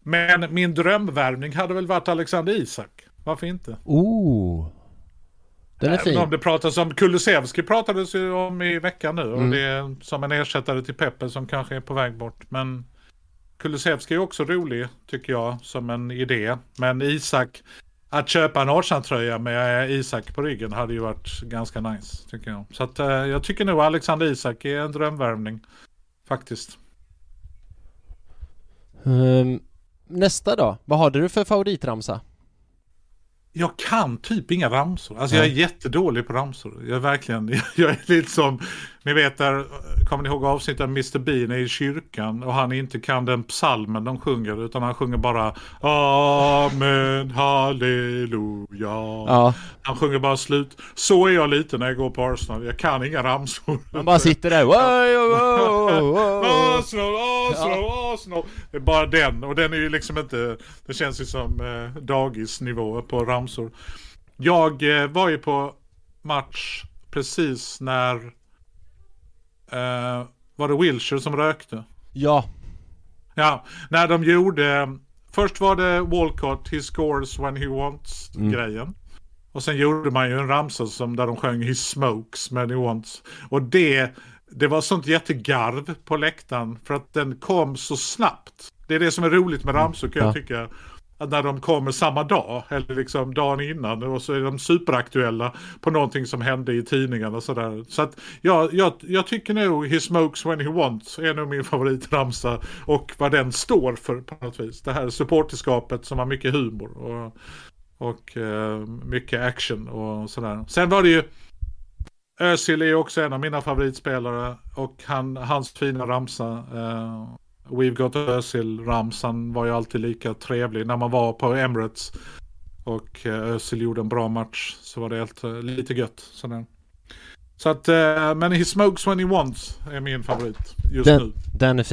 Men min drömvärvning hade väl varit Alexander Isak. Varför inte? Den är fin. Om det pratas om Kulusevski pratades ju om i veckan nu. Och det är som en ersättare till Pepe som kanske är på väg bort. Men Kulusevski är också rolig tycker jag som en idé. Men Isak... Att köpa en Arsenal-tröja med Isak på ryggen hade ju varit ganska nice, tycker jag. Så att, jag tycker nog Alexander Isak är en drömvärvning, faktiskt. Nästa då. Vad har du för favoritramsa? Jag kan typ inga ramsor. Alltså jag är jättedålig på ramsor. Jag är verkligen... Jag är lite som Ni vet där, kommer ni ihåg avsnittet där Mr. Bean är i kyrkan och han inte kan den psalmen de sjunger, utan han sjunger bara Amen, halleluja. Ja. Han sjunger bara slut. Så är jag lite när jag går på Arsenal. Jag kan inga ramsor. Han bara sitter där. Arsenal. Det är bara den. Och den är ju liksom inte, det känns ju som dagisnivå på ramsor. Jag var ju på match precis när var det Wilshere som rökte? Ja, när de gjorde, först var det Walcott, he scores when he wants grejen, och sen gjorde man ju en ramsa som där de sjöng he smokes when he wants, och det var sånt jättegarv på läktaren för att den kom så snabbt. Det är det som är roligt med ramsor kan jag tycka, att när de kommer samma dag eller liksom dagen innan, och så är de superaktuella på någonting som hände i tidningarna och sådär. Så att jag tycker nog he smokes when he wants är nog min favoritramsa, och vad den står för på något vis. Det här supporterskapet som har mycket humor och mycket action och sådär. Sen var det ju Özil är också en av mina favoritspelare, och hans fina ramsa We've got Özil, ramsan var ju alltid lika trevlig när man var på Emirates, och Özil gjorde en bra match, så var det helt lite gött sådär. Så att men he smokes when he wants är min favorit just nu. Den är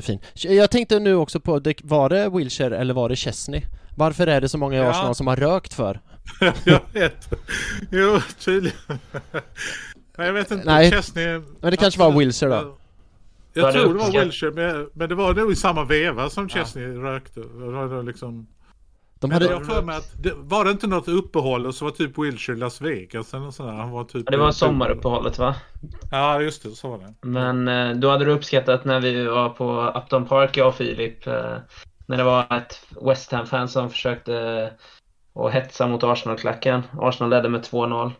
fin. Jag tänkte nu också på, var det Wilshere eller var det Chesney? Varför är det så många i Arsenal som har rökt för? Jag vet. Jo, tydligen. Jag vet inte. Nej, Chesney. Men det kanske var Wilshere då. Jag tror det var Wilshere, men det var nog i samma veva som Chesney rökte. Det liksom... jag för mig att var det inte något uppehåll, och så var typ Wilshere Las Vegas eller sådär. Han var typ det var sommaruppehållet va? Ja, just det, så var det. Men då hade du uppskattat när vi var på Upton Park, jag och Filip, när det var ett West Ham-fan som försökte och hetsa mot Arsenal-klacken. Arsenal ledde med 2-0.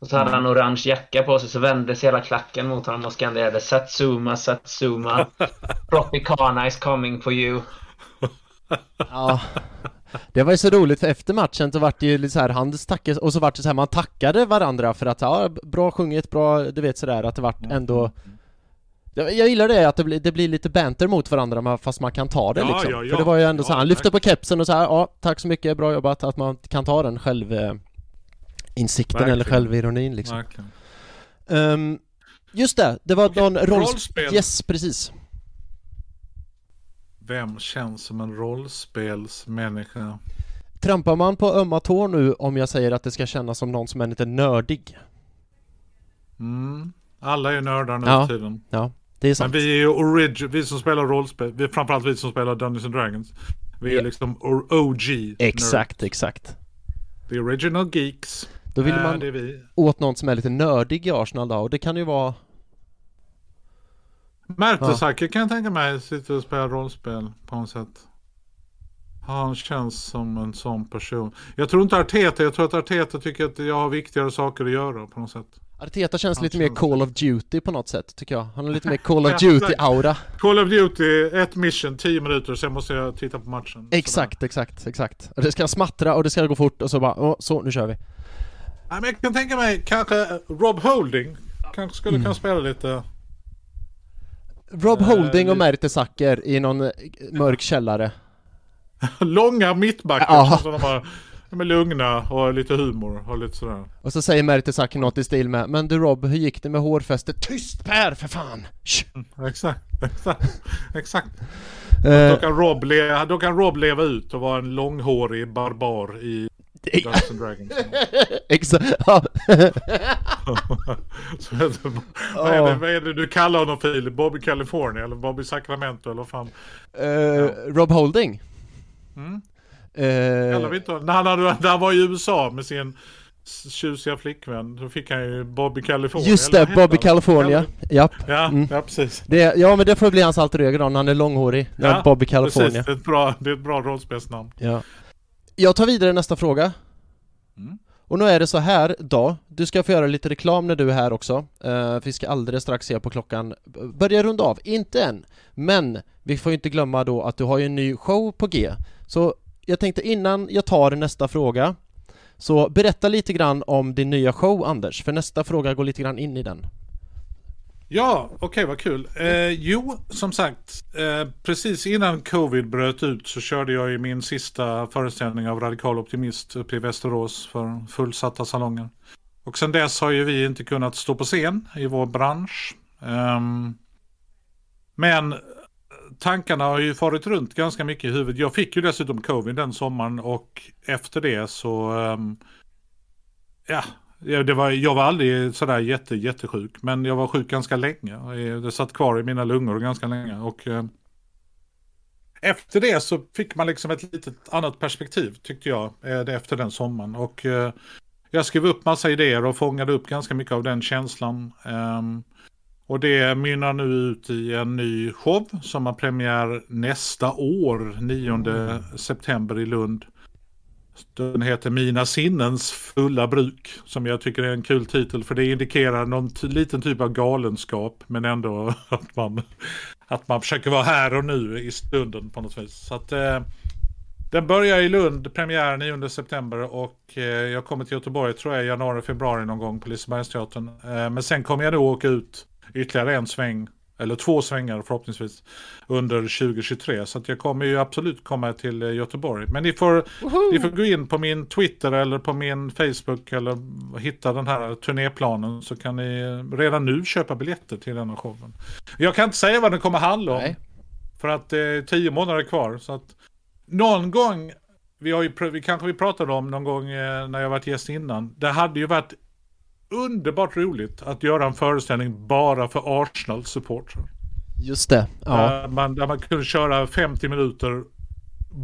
Och så hade han orange jacka på sig, så vändes hela klacken mot honom och skanderade Satsuma, Satsuma, Tropicana is coming for you. Ja, det var ju så roligt, för efter matchen så vart det ju lite så här handstack, och så vart det så här, man tackade varandra för att bra sjunget, bra, du vet sådär, att det vart ändå... Jag gillar det, att det blir lite banter mot varandra fast man kan ta det liksom. Ja. För det var ju ändå så här, han lyfte på kepsen och så här, ja, tack så mycket, bra jobbat, att man kan ta den själv... insikten verkligen. Eller självironin liksom. Just det var någon rollspel. Yes, precis. Vem känns som en rollspelsmänniska? Trampar man på ömma tår nu om jag säger att det ska kännas som någon som är lite nördig? Alla är nördar nu i tiden. Ja, det är sant. Men vi är ju vi som spelar rollspel, framförallt vi som spelar Dungeons and Dragons. Vi är liksom OG. Exakt. The original geeks. Då vill man åt någon som är lite nördig i Arsenal då, och det kan ju vara Mertesacker kan jag tänka mig, sitter och spelar rollspel på något sätt. Han känns som en sån person. Jag tror att Arteta tycker att jag har viktigare saker att göra på något sätt. Arteta känns lite mer Call of Duty på något sätt tycker jag. Han har lite mer Call of Duty-aura. Call of Duty, ett mission, 10 minuter, sen måste jag titta på matchen. Exakt. Och det ska smattra och det ska gå fort och så bara, så nu kör vi. Nej, men jag kan tänka mig kanske Rob Holding kanske skulle kunna spela lite. Rob Holding och Mertesacker i någon mörk källare. Långa mittbackar som de bara... De är lugna och har lite humor och lite sådär. Och så säger Mertesacker något i stil med, men du Rob, hur gick det med hårfästet? Tyst Per, för fan! Exakt. Då kan Rob leva ut och vara en långhårig barbar i Dungeons and Dragons. Exakt. Vad är det du kallar honom för? Bobby California eller Bobby Sacramento eller fan? Rob Holding? Han var i USA med sin tjusiga flickvän, då fick han ju Bobby California. Just det, Bobby California. Ja, precis. Men det får bli hans alter ego då, när han är långhårig. Ja, Bobby California. Precis, det är ett bra rollspelsnamn. Ja. Jag tar vidare nästa fråga. Och nu är det så här då. Du ska få göra lite reklam när du är här också. Vi ska alldeles strax se på klockan. Börja runda av, inte än. Men vi får ju inte glömma då att du har ju en ny show på G. Så jag tänkte innan jag tar nästa fråga, så berätta lite grann om din nya show, Anders, för nästa fråga går lite grann in i den. Ja, okej, vad kul. Jo, som sagt, precis innan covid bröt ut så körde jag i min sista föreställning av Radikal Optimist uppe i Västerås för fullsatta salonger. Och sen dess har ju vi inte kunnat stå på scen i vår bransch. Men tankarna har ju farit runt ganska mycket i huvudet. Jag fick ju dessutom covid den sommaren och efter det så... ja... Jag var aldrig sådär jättesjuk, men jag var sjuk ganska länge. Det satt kvar i mina lungor ganska länge. Och efter det så fick man liksom ett litet annat perspektiv, tyckte jag, efter den sommaren. Och jag skrev upp massa idéer och fångade upp ganska mycket av den känslan. Och det mynnar nu ut i en ny show som har premiär nästa år, 9 september i Lund. Den heter Mina sinnens fulla bruk, som jag tycker är en kul titel, för det indikerar någon liten typ av galenskap, men ändå att man försöker vara här och nu i stunden på något vis. Så att, den börjar i Lund, premiär 9 september, och jag kommer till Göteborg, tror jag, januari, februari någon gång på Lisebergsteatern. Men sen kommer jag nog åka ut ytterligare en sväng, eller 2 svängar förhoppningsvis, under 2023. Så att jag kommer ju absolut komma till Göteborg. Men ni får gå in på min Twitter eller på min Facebook eller hitta den här turnéplanen, så kan ni redan nu köpa biljetter till den här showen. Jag kan inte säga vad den kommer handla om. Nej. För att det är 10 månader kvar. Så att någon gång, vi pratade om någon gång när jag varit gäst innan. Det hade ju varit underbart roligt att göra en föreställning bara för Arsenal-supportrar. Just det, ja. Där man kunde köra 50 minuter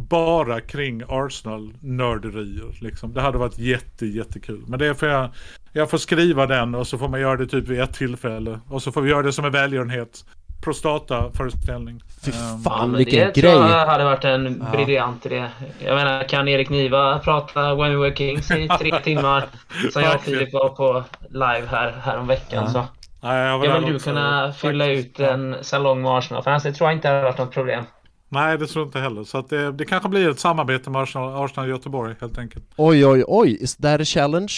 bara kring Arsenal-nörderier. Liksom. Det hade varit jättekul. Men det får jag får skriva den, och så får man göra det typ vid ett tillfälle. Och så får vi göra det som en välgörenhet. Prostata-föreställning. Fy fan, vilken grej. Det hade varit en briljant idé. Jag menar, kan Erik Niva prata When We Were Kings i 3 timmar som jag och Filip var på live här om veckan. Ja. Så. Ja, jag vill du kunna fylla ut en salong med Arsenal, för annars tror jag inte det har varit något problem. Nej, det tror jag inte heller. Så att det kanske blir ett samarbete med Arsenal i Göteborg helt enkelt. Oj. Is that a challenge?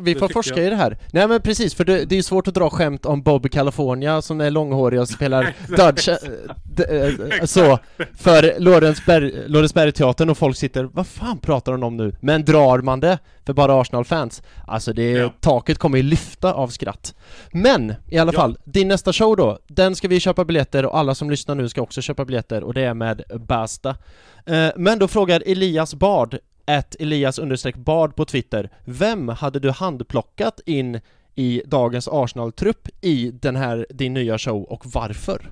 Vi får forska i det här. Nej, men precis, för det är ju svårt att dra skämt om Bob California som är långhårig och spelar Dutch så för Lorensbergteatern, och folk sitter, vad fan pratar de om nu? Men drar man det för bara Arsenal-fans, alltså taket kommer ju lyfta av skratt. Men i alla fall, din nästa show då, den ska vi köpa biljetter, och alla som lyssnar nu ska också köpa biljetter, och det är med Basta. Men då frågar Elias Bard @Elias_Bard på Twitter. Vem hade du handplockat in i dagens Arsenal-trupp i den här, din nya show, och varför?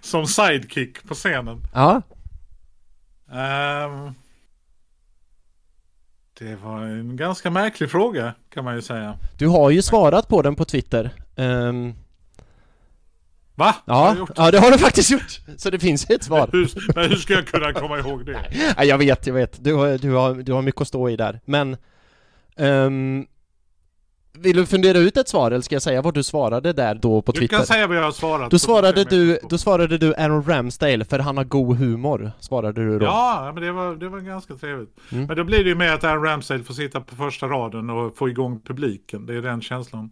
Som sidekick på scenen. Ja. Det var en ganska märklig fråga, kan man ju säga. Du har ju svarat på den på Twitter. Va? Ja, det har du faktiskt gjort. Så det finns ett svar. Men hur ska jag kunna komma ihåg det? Nej, jag vet. Du har mycket att stå i där. Men vill du fundera ut ett svar, eller ska jag säga vad du svarade där då på Twitter? Du kan säga vad jag har svarat. Då svarade du Aaron Ramsdale, för han har god humor, svarade du då. Ja, men det var ganska trevligt. Mm. Men då blir det ju med att Aaron Ramsdale får sitta på första raden och få igång publiken. Det är den känslan.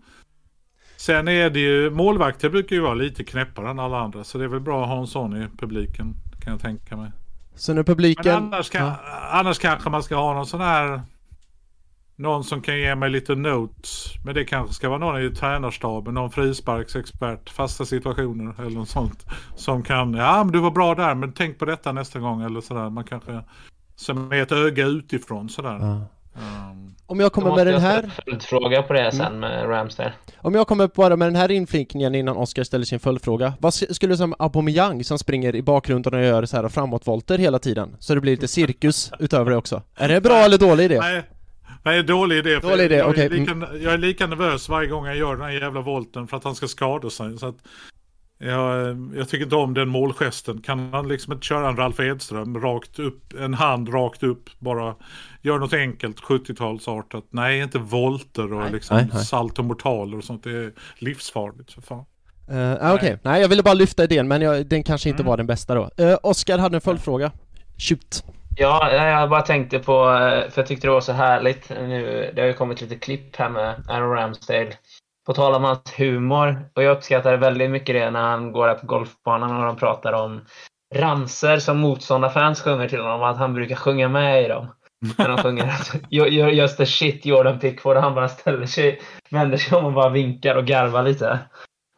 Sen är det ju, målvakter brukar ju vara lite knäppare än alla andra, så det är väl bra att ha en sån i publiken, kan jag tänka mig. Så när publiken... Annars kanske man ska ha någon sån här, någon som kan ge mig lite notes, men det kanske ska vara någon i tränarstaben, någon frisparksexpert, fasta situationer eller något sånt, som kan, ja men du var bra där, men tänk på detta nästa gång, eller sådär, man kanske, som är ett öga utifrån sådär. Ja. Om jag kommer med den här följdfråga på det sen med Ramsdale. Om jag kommer bara med den här inflinkningen innan Oscar ställer sin följdfråga. Vad skulle som Aubameyang som springer i bakgrunden och gör så här framåtvolter hela tiden, så det blir lite cirkus utöver det också. Är det bra eller dålig idé? Nej, dålig idé. Jag är lika nervös varje gång jag gör den här jävla volten för att han ska skada sig, så att jag tycker inte om den målgesten. Kan han liksom inte köra en Ralf Edström rakt upp, en hand rakt upp, bara gör något enkelt 70-talsartat. Nej, inte volter och saltomortaler och sånt, det är livsfarligt för fan. Nej, jag ville bara lyfta idén, men den kanske inte var den bästa då. Oskar hade en följdfråga. Shoot. Ja, jag bara tänkte på, för jag tyckte det var så härligt nu. Det har ju kommit lite klipp här med Aaron Ramsdale. På tal om hans humor. Och jag uppskattar väldigt mycket det när han går här på golfbanan och de pratar om ramser som motståndarfans sjunger till honom. Att han brukar sjunga med i dem. När de sjunger just the shit Jordan Pickford. Han bara ställer sig, vänder sig om och bara vinkar och garvar lite.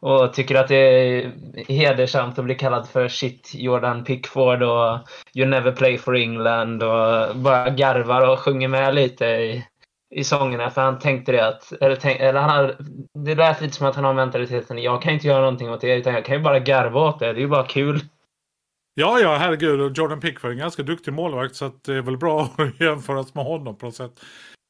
Och tycker att det är hedersamt att bli kallad för shit Jordan Pickford och you never play for England och bara garvar och sjunger med lite i sångerna, för han tänkte det att eller han, det lät lite som att han har mentaliteten, jag kan inte göra någonting åt det utan jag kan ju bara garva åt det är ju bara kul. Ja, herregud, Jordan Pickford är en ganska duktig målvakt så att det är väl bra att jämföras med honom på något sätt.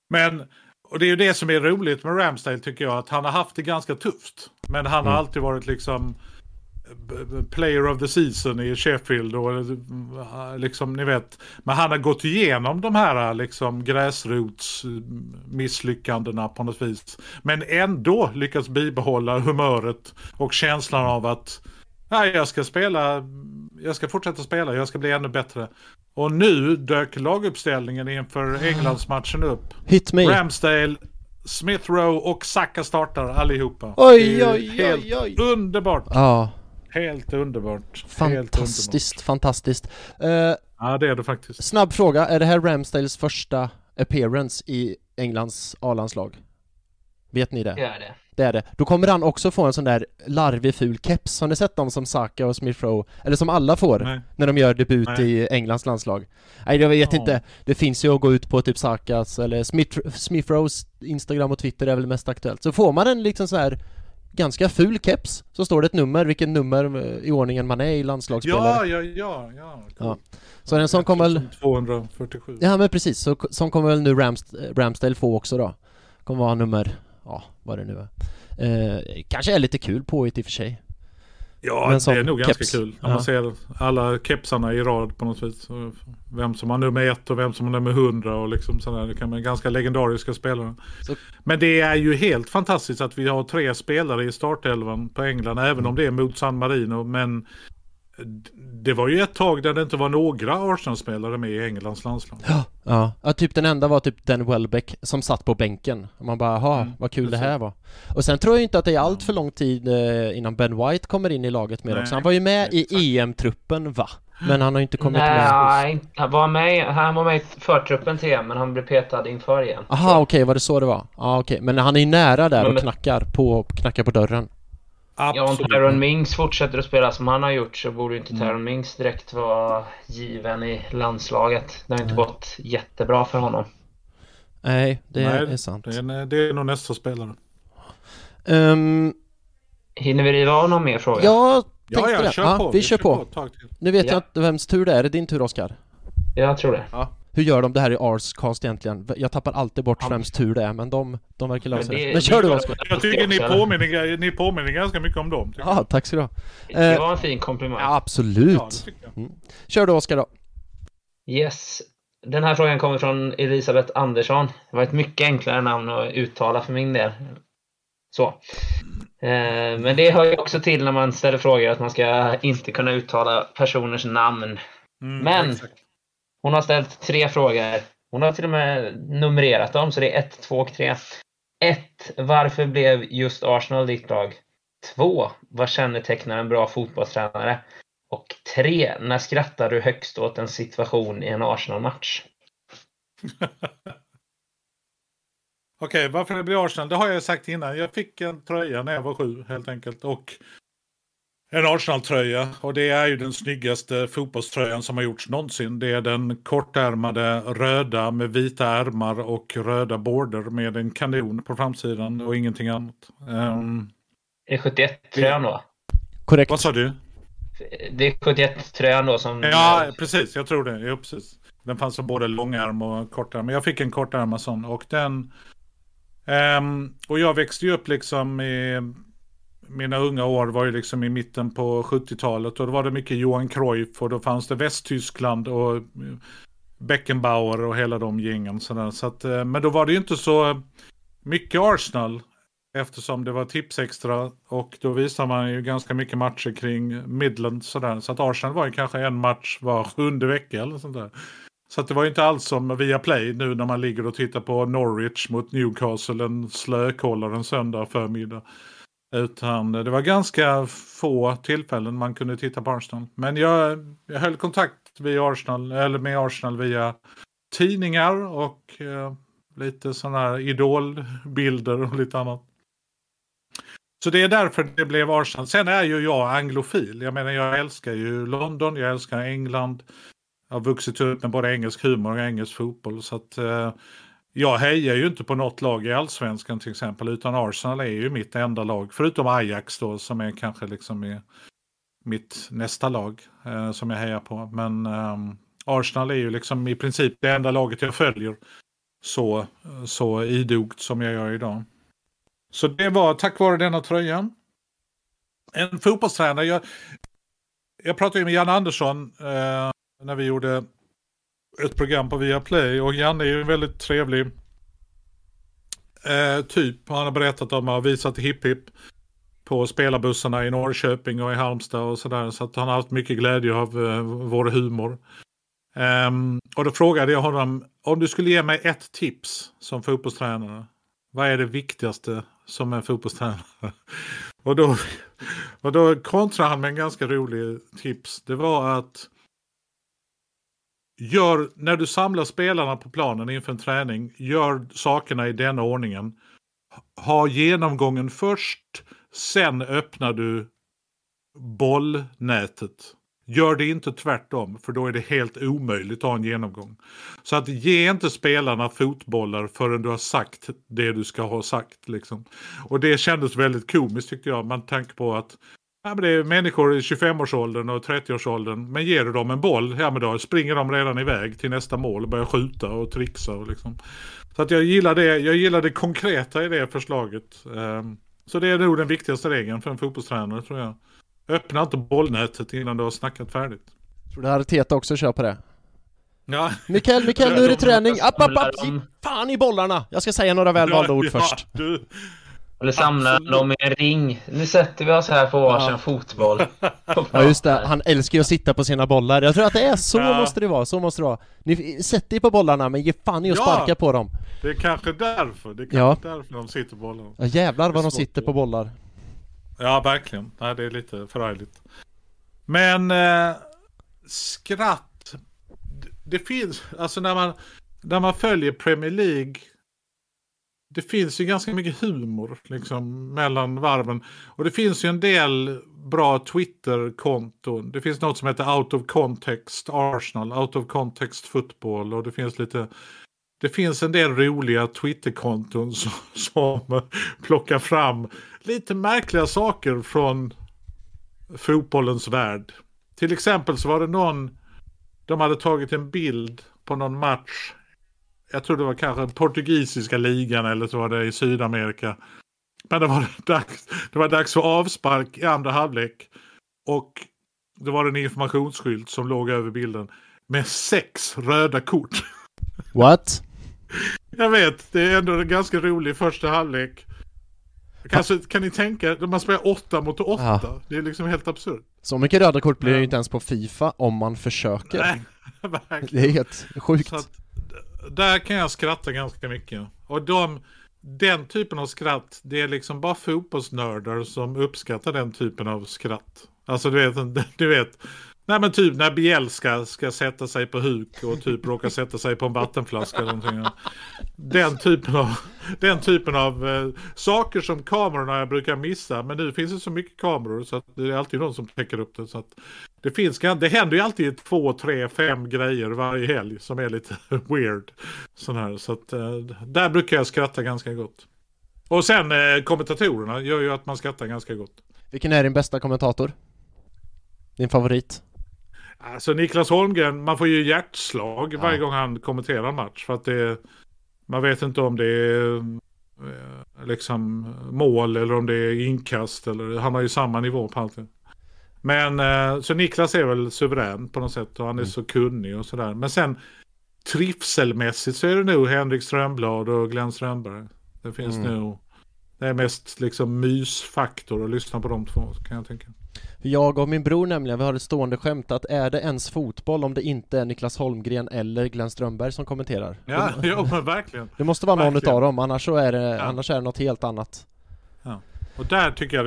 Men och det är ju det som är roligt med Ramsdale tycker jag, att han har haft det ganska tufft. Men han har alltid varit liksom player of the season i Sheffield och liksom ni vet. Men han har gått igenom de här liksom gräsrots misslyckandena på något vis. Men ändå lyckats bibehålla humöret och känslan av att nej, jag ska spela, jag ska fortsätta spela, jag ska bli ännu bättre. Och nu dök laguppställningen inför Englandsmatchen upp. Hit me. Ramsdale, Smith Rowe och Saka startar allihopa. Oj. Underbart. Ja. Helt underbart. Fantastiskt. Ja, det är det faktiskt. Snabb fråga, är det här Ramsdales första appearance i Englands A-landslag? Vet ni det? Ja, det. Det är det. Då kommer han också få en sån där larvig ful keps. Har ni sett dem som Saka och Smith Rowe? Eller som alla får när de gör debut i Englands landslag? Nej, jag vet inte. Det finns ju att gå ut på typ Sakas eller Smith Rowes Instagram och Twitter är väl mest aktuellt. Så får man en liksom så här ganska ful keps så står det ett nummer, vilket nummer i ordningen man är i landslagsspelare. Ja. Cool. Ja. Så den som kommer väl 247. Ja, men precis. Så som kommer väl nu Ramsdale få också då. Kommer vara nummer vad det nu är. Kanske är lite kul på i och för sig. Ja, det är nog ganska kul. När man ser alla kepsarna i rad på något vis. Vem som har nummer 1 och vem som har nummer 100 och liksom sådär. Det kan vara ganska legendariska spelare. Så. Men det är ju helt fantastiskt att vi har 3 spelare i startelvan på England, även om det är mot San Marino. Men det var ju ett tag där det inte var några Arsenal-spelare med i Englands landslag. Ja, typ den enda var typ Dan Welbeck som satt på bänken. Man bara, vad kul det här var. Och sen tror jag inte att det är allt för lång tid innan Ben White kommer in i laget med också. Han var ju med i EM-truppen, va? Men han har inte kommit med. Han var med i förtruppen till EM, men han blev petad inför igen. Aha, okej, var det så det var? Ja, okej. Men han är ju nära där och knackar på dörren. Ja, om Tyrone Mings fortsätter att spela som han har gjort så borde inte Tyrone Mings direkt vara given i landslaget. Det har inte gått jättebra för honom. Nej, det är sant. Det är nog nästa spelare. Hinner vi riva av någon mer fråga? Vi kör på. Nu vet jag inte vems tur det är. Är det din tur, Oskar? Jag tror det. Ja. Hur gör de det här i Arscast egentligen? Jag tappar alltid bort vems tur det är, men de verkar lösa det. Men kör du Oskar. Jag tycker ni påminner ganska mycket om dem. Ja, tack så du ha. Det var en fin komplimang. Ja, absolut. Ja, kör du Oskar då. Yes. Den här frågan kommer från Elisabeth Andersson. Det var ett mycket enklare namn att uttala för min del. Så. Men det hör ju också till när man ställer frågor att man ska inte kunna uttala personers namn. Men... Exakt. Hon har ställt 3 frågor. Hon har till och med numrerat dem, så det är 1, 2 och 3. 1. Varför blev just Arsenal ditt lag? 2. Vad kännetecknar en bra fotbollstränare? Och 3. När skrattar du högst åt en situation i en Arsenal-match? Okej, varför det blev Arsenal? Det har jag sagt innan. Jag fick en tröja när jag var 7, helt enkelt. Och... en Arsenal-tröja, och det är ju den snyggaste fotbollströjan som har gjorts någonsin. Det är den kortärmade röda med vita ärmar och röda border med en kanon på framsidan och ingenting annat. Det är 71-tröjan då? Korrekt. Vad sa du? Det är 71-tröjan då som... Ja, precis. Jag tror det. Ja, precis. Den fanns som både långärm och kortärm. Jag fick en kortärm sån och den... och jag växte ju upp liksom i... mina unga år var ju liksom i mitten på 70-talet och då var det mycket Johan Cruyff och då fanns det Västtyskland och Beckenbauer och hela de gängen. Så att, men då var det ju inte så mycket Arsenal eftersom det var Tipsextra och då visade man ju ganska mycket matcher kring Midland. Så att Arsenal var ju kanske en match var 7:e vecka eller sånt där. Så att det var ju inte alls som via Play nu när man ligger och tittar på Norwich mot Newcastle en slökollar en söndag förmiddag. Utan det var ganska få tillfällen man kunde titta på Arsenal. Men jag höll kontakt via Arsenal, eller med Arsenal via tidningar och lite sådana här idolbilder och lite annat. Så det är därför det blev Arsenal. Sen är ju jag anglofil. Jag menar, jag älskar ju London, jag älskar England. Jag har vuxit upp med både engelsk humor och engelsk fotboll. Så att jag hejar ju inte på något lag i Allsvenskan till exempel. Utan Arsenal är ju mitt enda lag. Förutom Ajax då, som är kanske liksom är mitt nästa lag som jag hejar på. Men Arsenal är ju liksom i princip det enda laget jag följer. Så idogt som jag gör idag. Så det var tack vare denna tröjan. En fotbollstränare. Jag pratade ju med Janne Andersson när vi gjorde ett program på Viaplay. Och Janne är ju en väldigt trevlig typ. Han har berättat om att visat hipp på spelarbussarna i Norrköping och i Halmstad och sådär. Så att han har haft mycket glädje av vår humor. Och då frågade jag honom, om du skulle ge mig ett tips som fotbollstränare, vad är det viktigaste som en fotbollstränare? Och då kontrade han med en ganska rolig tips. Det var att när du samlar spelarna på planen inför en träning, gör sakerna i den ordningen. Ha genomgången först, sen öppnar du bollnätet. Gör det inte tvärtom, för då är det helt omöjligt att ha en genomgång. Så att ge inte spelarna fotbollar förrän du har sagt det du ska ha sagt. Liksom. Och det kändes väldigt komiskt tyckte jag. Man tänker på att ja, men det är människor i 25-årsåldern och 30-årsåldern. Men ger du dem en boll, ja, men då springer de redan iväg till nästa mål och börjar skjuta och trixa. Och liksom. Så att jag gillar det konkreta i det förslaget. Så det är nog den viktigaste regeln för en fotbollstränare tror jag. Öppna inte bollnätet innan du har snackat färdigt. Tror du Arteta också kör på det? Ja. Mikael, nu är det träning. Fan i bollarna. Jag ska säga några välvalda ord först. Eller samla dem i en ring. Nu sätter vi oss här för varsin fotboll. Ja just det, han älskar ju att sitta på sina bollar. Jag tror att det är så måste det vara, så måste det vara. Ni sätter ju på bollarna men ge fan i att sparka på dem. Det är kanske därför. Det är kanske därför de sitter på bollarna. Ja, jävlar vad de sitter på bollar. Ja, verkligen. Nej, det är lite förargligt. Men skratt. Det finns, alltså när man följer Premier League, det finns ju ganska mycket humor liksom mellan varven. Och det finns ju en del bra Twitter-konton. Det finns något som heter Out of Context Arsenal, Out of Context Football, och det finns lite... Det finns en del roliga Twitter-konton som plockar fram lite märkliga saker från fotbollens värld. Till exempel så var det de hade tagit en bild på någon match. Jag tror det var kanske portugisiska ligan eller så var det i Sydamerika. Men det var dags för avspark i andra halvlek. Och det var en informationsskylt som låg över bilden med 6 röda kort. What? Jag vet, det är ändå en ganska rolig första halvlek. Kanske, kan ni tänka, man spelar 8 mot 8. Ja. Det är liksom helt absurt. Så mycket röda kort blir ju inte ens på FIFA om man försöker. Nej, verkligen. Det är helt sjukt. Så att, där kan jag skratta ganska mycket. Och den typen av skratt, det är liksom bara fotbollsnördar som uppskattar den typen av skratt. Alltså du vet... Nej men typ när Bielsa ska sätta sig på huk och typ råkar sätta sig på en vattenflaska eller någonting. Den typen av saker som kamerorna jag brukar missa. Men nu finns det så mycket kameror så att det är alltid någon som täcker upp det. Så att det händer ju alltid 2, 3, 5 grejer varje helg som är lite weird. Sån här. Så att där brukar jag skratta ganska gott. Och sen kommentatorerna gör ju att man skrattar ganska gott. Vilken är din bästa kommentator? Din favorit? Alltså Niklas Holmgren, man får ju hjärtslag varje gång han kommenterar en match för att man vet inte om det är liksom mål eller om det är inkast eller han har ju samma nivå på allting. Men så Niklas är väl suverän på något sätt och han är så kunnig och sådär. Men sen trivselmässigt så är det nog Henrik Strömblad och Glenn Strömberg. Det finns nog det är mest liksom mysfaktor att lyssna på de två kan jag tänka. Jag och min bror nämligen, vi har ett stående skämt att är det ens fotboll om det inte är Niklas Holmgren eller Glenn Strömberg som kommenterar? Ja, jo, men verkligen. Det måste vara verkligen någon av dem, annars är det något helt annat. Ja. Och där tycker jag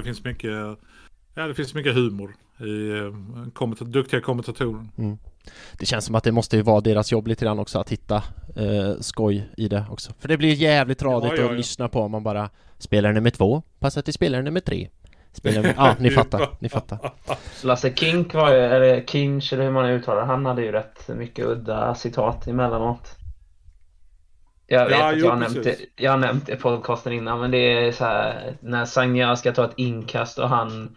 det finns mycket humor i duktiga kommentatorer. Mm. Det känns som att det måste ju vara deras jobb lite grann också att hitta skoj i det också. För det blir jävligt radigt att lyssna på om man bara spelar nummer 2, passar till spelare nummer 3. Ni fattar. Lasse Kink var ju, eller Kinch eller hur man uttalar, han hade ju rätt mycket udda citat emellanåt. Jag har nämnt det på podcasten innan, men det är så här när Sagna ska ta ett inkast och han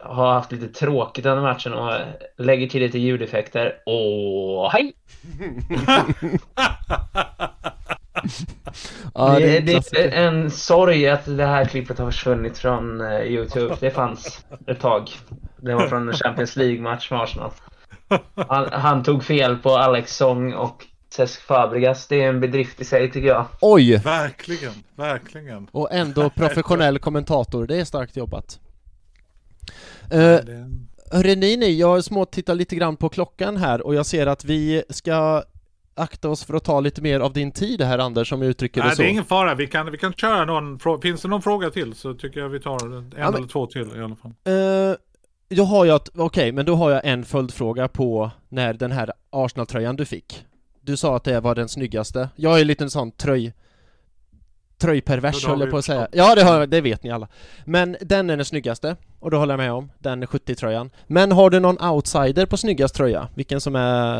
har haft lite tråkigt den matchen och lägger till lite ljudeffekter. Åh, hej! Ja, det är en sorg att det här klippet har försvunnit från YouTube. Det fanns ett tag. Det var från en Champions League-match med Arsenal. Han tog fel på Alex Song och Cesc Fabregas. Det är en bedrift i sig, tycker jag. Oj! Verkligen. Och ändå professionell kommentator. Det är starkt jobbat. Hörrni, jag småtittar lite grann på klockan här och jag ser att vi ska akta oss för att ta lite mer av din tid här, Anders, som uttrycker det så. Nej, det är ingen fara. Vi kan köra någon. Finns det någon fråga till så tycker jag vi tar eller två till i alla fall. Men då har jag en följdfråga på när den här Arsenal-tröjan du fick. Du sa att det var den snyggaste. Jag är lite en sån tröjpervers höll jag på att säga. Ja, det vet ni alla. Men den är den snyggaste och då håller jag med om. Den 70-tröjan. Men har du någon outsider på snyggast tröja? Vilken som är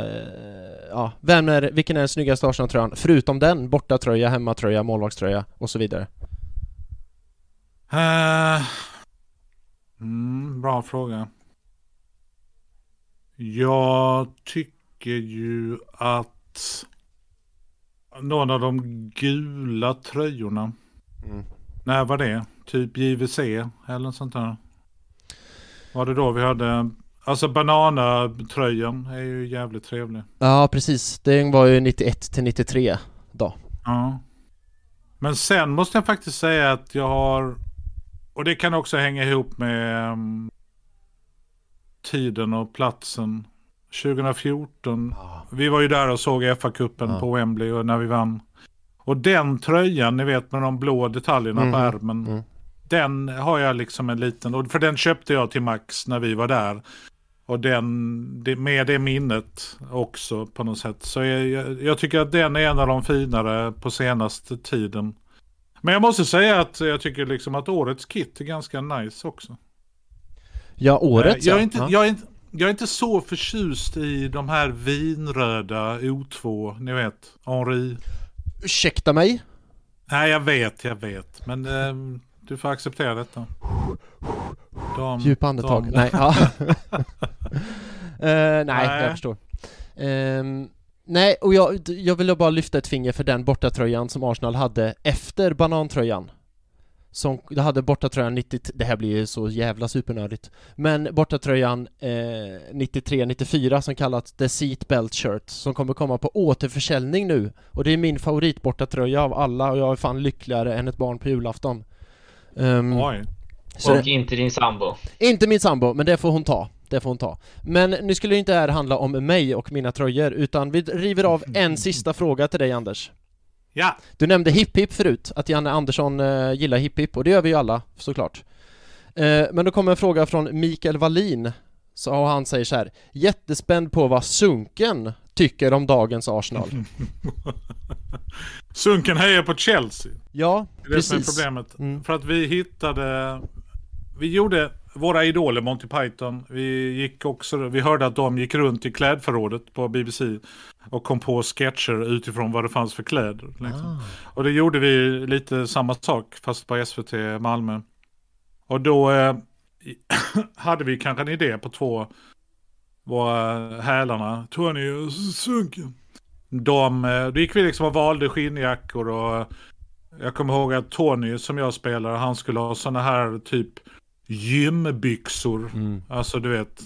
vilken är den snyggaste Arsenal-tröjan? Förutom den, bortatröja, hemmatröja, målvaktströja och så vidare. Bra fråga. Jag tycker ju att någon av de gula tröjorna. Mm. När var det? Typ JVC eller sånt där. Var det då vi hade... Alltså bananatröjan är ju jävligt trevlig. Ja, precis. Den var ju 91-93 då. Ja. Men sen måste jag faktiskt säga att jag har... Och det kan också hänga ihop med tiden och platsen. 2014. Ja. Vi var ju där och såg FA-cupen på Wembley och när vi vann. Och den tröjan, ni vet, med de blå detaljerna på ärmen. Mm. Den har jag liksom en liten... För den köpte jag till Max när vi var där. Och den, med det minnet också på något sätt. Så jag tycker att den är en av de finare på senaste tiden. Men jag måste säga att jag tycker liksom att årets kit är ganska nice också. Ja, årets. Jag är inte så förtjust i de här vinröda O2, ni vet, Henri. Ursäkta mig? Nej, jag vet. Men du får acceptera detta. Djupa andetag. Nej, ja. Nej, jag förstår. Nej, och jag ville bara lyfta ett finger för den bortatröjan som Arsenal hade efter banantröjan. Som hade bortatröjan 90, det här blir ju så jävla supernördigt, men bortatröjan 93-94 som kallas The Seat Belt Shirt som kommer komma på återförsäljning nu och det är min favorit bortatröja av alla och jag är fan lyckligare än ett barn på julafton. Och inte din sambo. Inte min sambo, men det får hon ta. Men nu skulle det inte här handla om mig och mina tröjor utan vi river av en sista fråga till dig, Anders. Ja. Du nämnde hip-hip förut, att Janne Andersson gillar hip-hip och det gör vi ju alla såklart. Men då kommer en fråga från Mikael Wallin så han säger så här: jättespänd på vad Sunken tycker om dagens Arsenal. Sunken hejar på Chelsea. Ja, det är precis. Det som är problemet. För att vi gjorde våra idoler Monty Python. Vi hörde att de gick runt i klädförrådet på BBC och kom på sketcher utifrån vad det fanns för kläder. Liksom. Ah. Och det gjorde vi lite samma sak fast på SVT Malmö. Och då hade vi kanske en idé på två våra hälarna. Tony och Sunken. Då gick vi liksom och valde skinnjackor och jag kommer ihåg att Tony som jag spelar, han skulle ha såna här typ gymbyxor. Alltså du vet,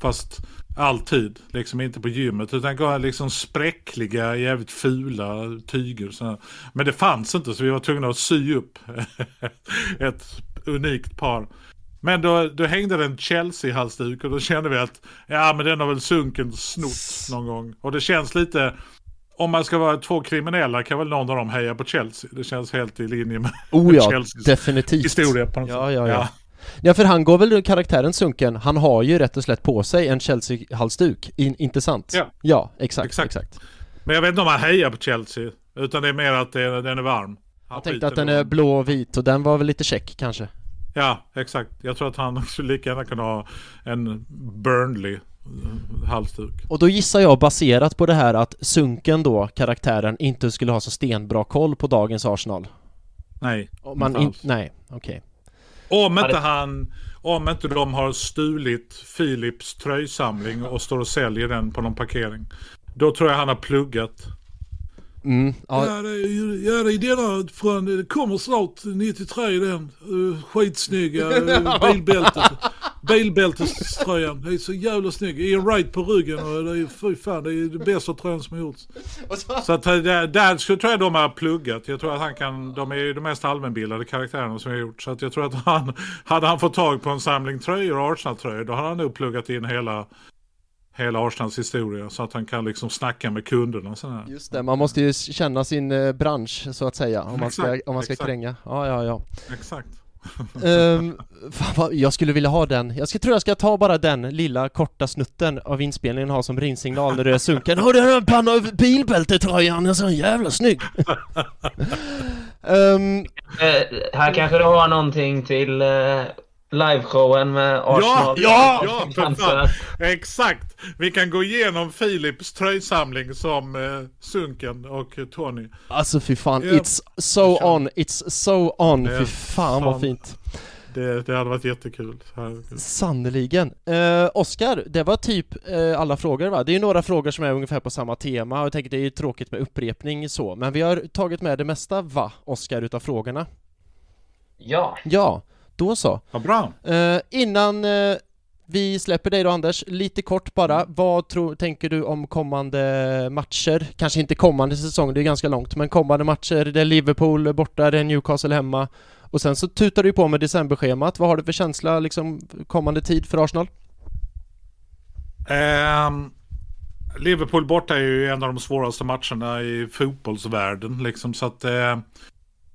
fast alltid liksom inte på gymmet utan liksom spräckliga jävligt fula tyger sådär. Men det fanns inte så vi var tvungna att sy upp ett unikt par. Men då hängde den Chelsea-halsduk och då kände vi att ja, men den har väl sunken snott någon gång. Och det känns lite, om man ska vara två kriminella kan väl någon av dem heja på Chelsea. Det känns helt i linje med Chelseas definitivt. Historia på något sätt. Ja. Ja, för han går väl karaktären sunken. Han har ju rätt och slätt på sig en Chelsea-halsduk. Inte sant? Ja, exakt. Men jag vet inte om han hejar på Chelsea, utan det är mer att den är varm. Jag tänkte att den är blå och vit och den var väl lite check kanske. Ja, exakt. Jag tror att han också lika gärna kan ha en Burnley halsduk. Och då gissar jag baserat på det här att sunken då, karaktären, inte skulle ha så stenbra koll på dagens Arsenal. Nej. Okej. Om inte de har stulit Philips tröjsamling och står och säljer den på någon parkering, då tror jag han har pluggat. Mm, ja. Det är delar från, det kommer snart 93 den skitsnygga bilbälteströjan. Det är så jävla snygg. I en right på ryggen och det är, fy fan, det är det bästa tröjan som gjorts. Så att där så tror jag de har pluggat. Jag tror att han kan, de är ju de mest allmänbildade karaktärerna som har gjort. Så att jag tror att hade han fått tag på en samling tröjor och Arsenal-tröjor, då hade han nog pluggat in hela Arsenals historia så att han kan liksom snacka med kunderna och sådär. Just det, man måste ju känna sin bransch så att säga om man ska kränga. Ja. Exakt. Jag skulle vilja ha den. Jag tror jag ska ta bara den lilla korta snutten av inspelningen och ha som ringsignal när det är sunken. Hörde du en panna över bilbältetröjan? En sån jävla snygg. Här kanske du har någonting till liveshowen med Arsenal. Ja, exakt. Vi kan gå igenom Philips tröjsamling som sunken och Tony. Alltså fy fan, it's so on. Fy fan vad fint. Det hade varit jättekul. Sannoliken. Oskar, det var typ alla frågor va? Det är ju några frågor som är ungefär på samma tema. Jag tänker det är ju tråkigt med upprepning så. Men vi har tagit med det mesta va, Oskar, utav frågorna? Ja. Då så. Ja, bra. Innan vi släpper dig då, Anders, lite kort bara. Vad tänker du om kommande matcher? Kanske inte kommande säsong, det är ganska långt. Men kommande matcher, det är Liverpool borta, det är Newcastle hemma. Och sen så tutar du på med decemberschemat. Vad har du för känsla liksom, kommande tid för Arsenal? Liverpool borta är ju en av de svåraste matcherna i fotbollsvärlden. Liksom, så att...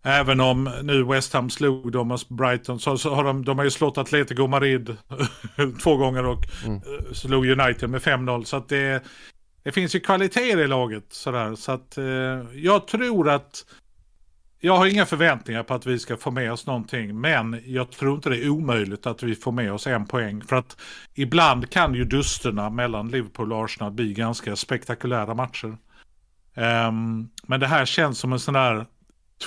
Även om nu West Ham slog dem och Brighton så har de har ju slått Atletico Madrid 2 gånger och slog United med 5-0. Så att det finns ju kvaliteter i laget. Sådär. Så att jag tror att jag har inga förväntningar på att vi ska få med oss någonting. Men jag tror inte det är omöjligt att vi får med oss en poäng. För att ibland kan ju dusterna mellan Liverpool och Arsenal bli ganska spektakulära matcher. Men det här känns som en sån där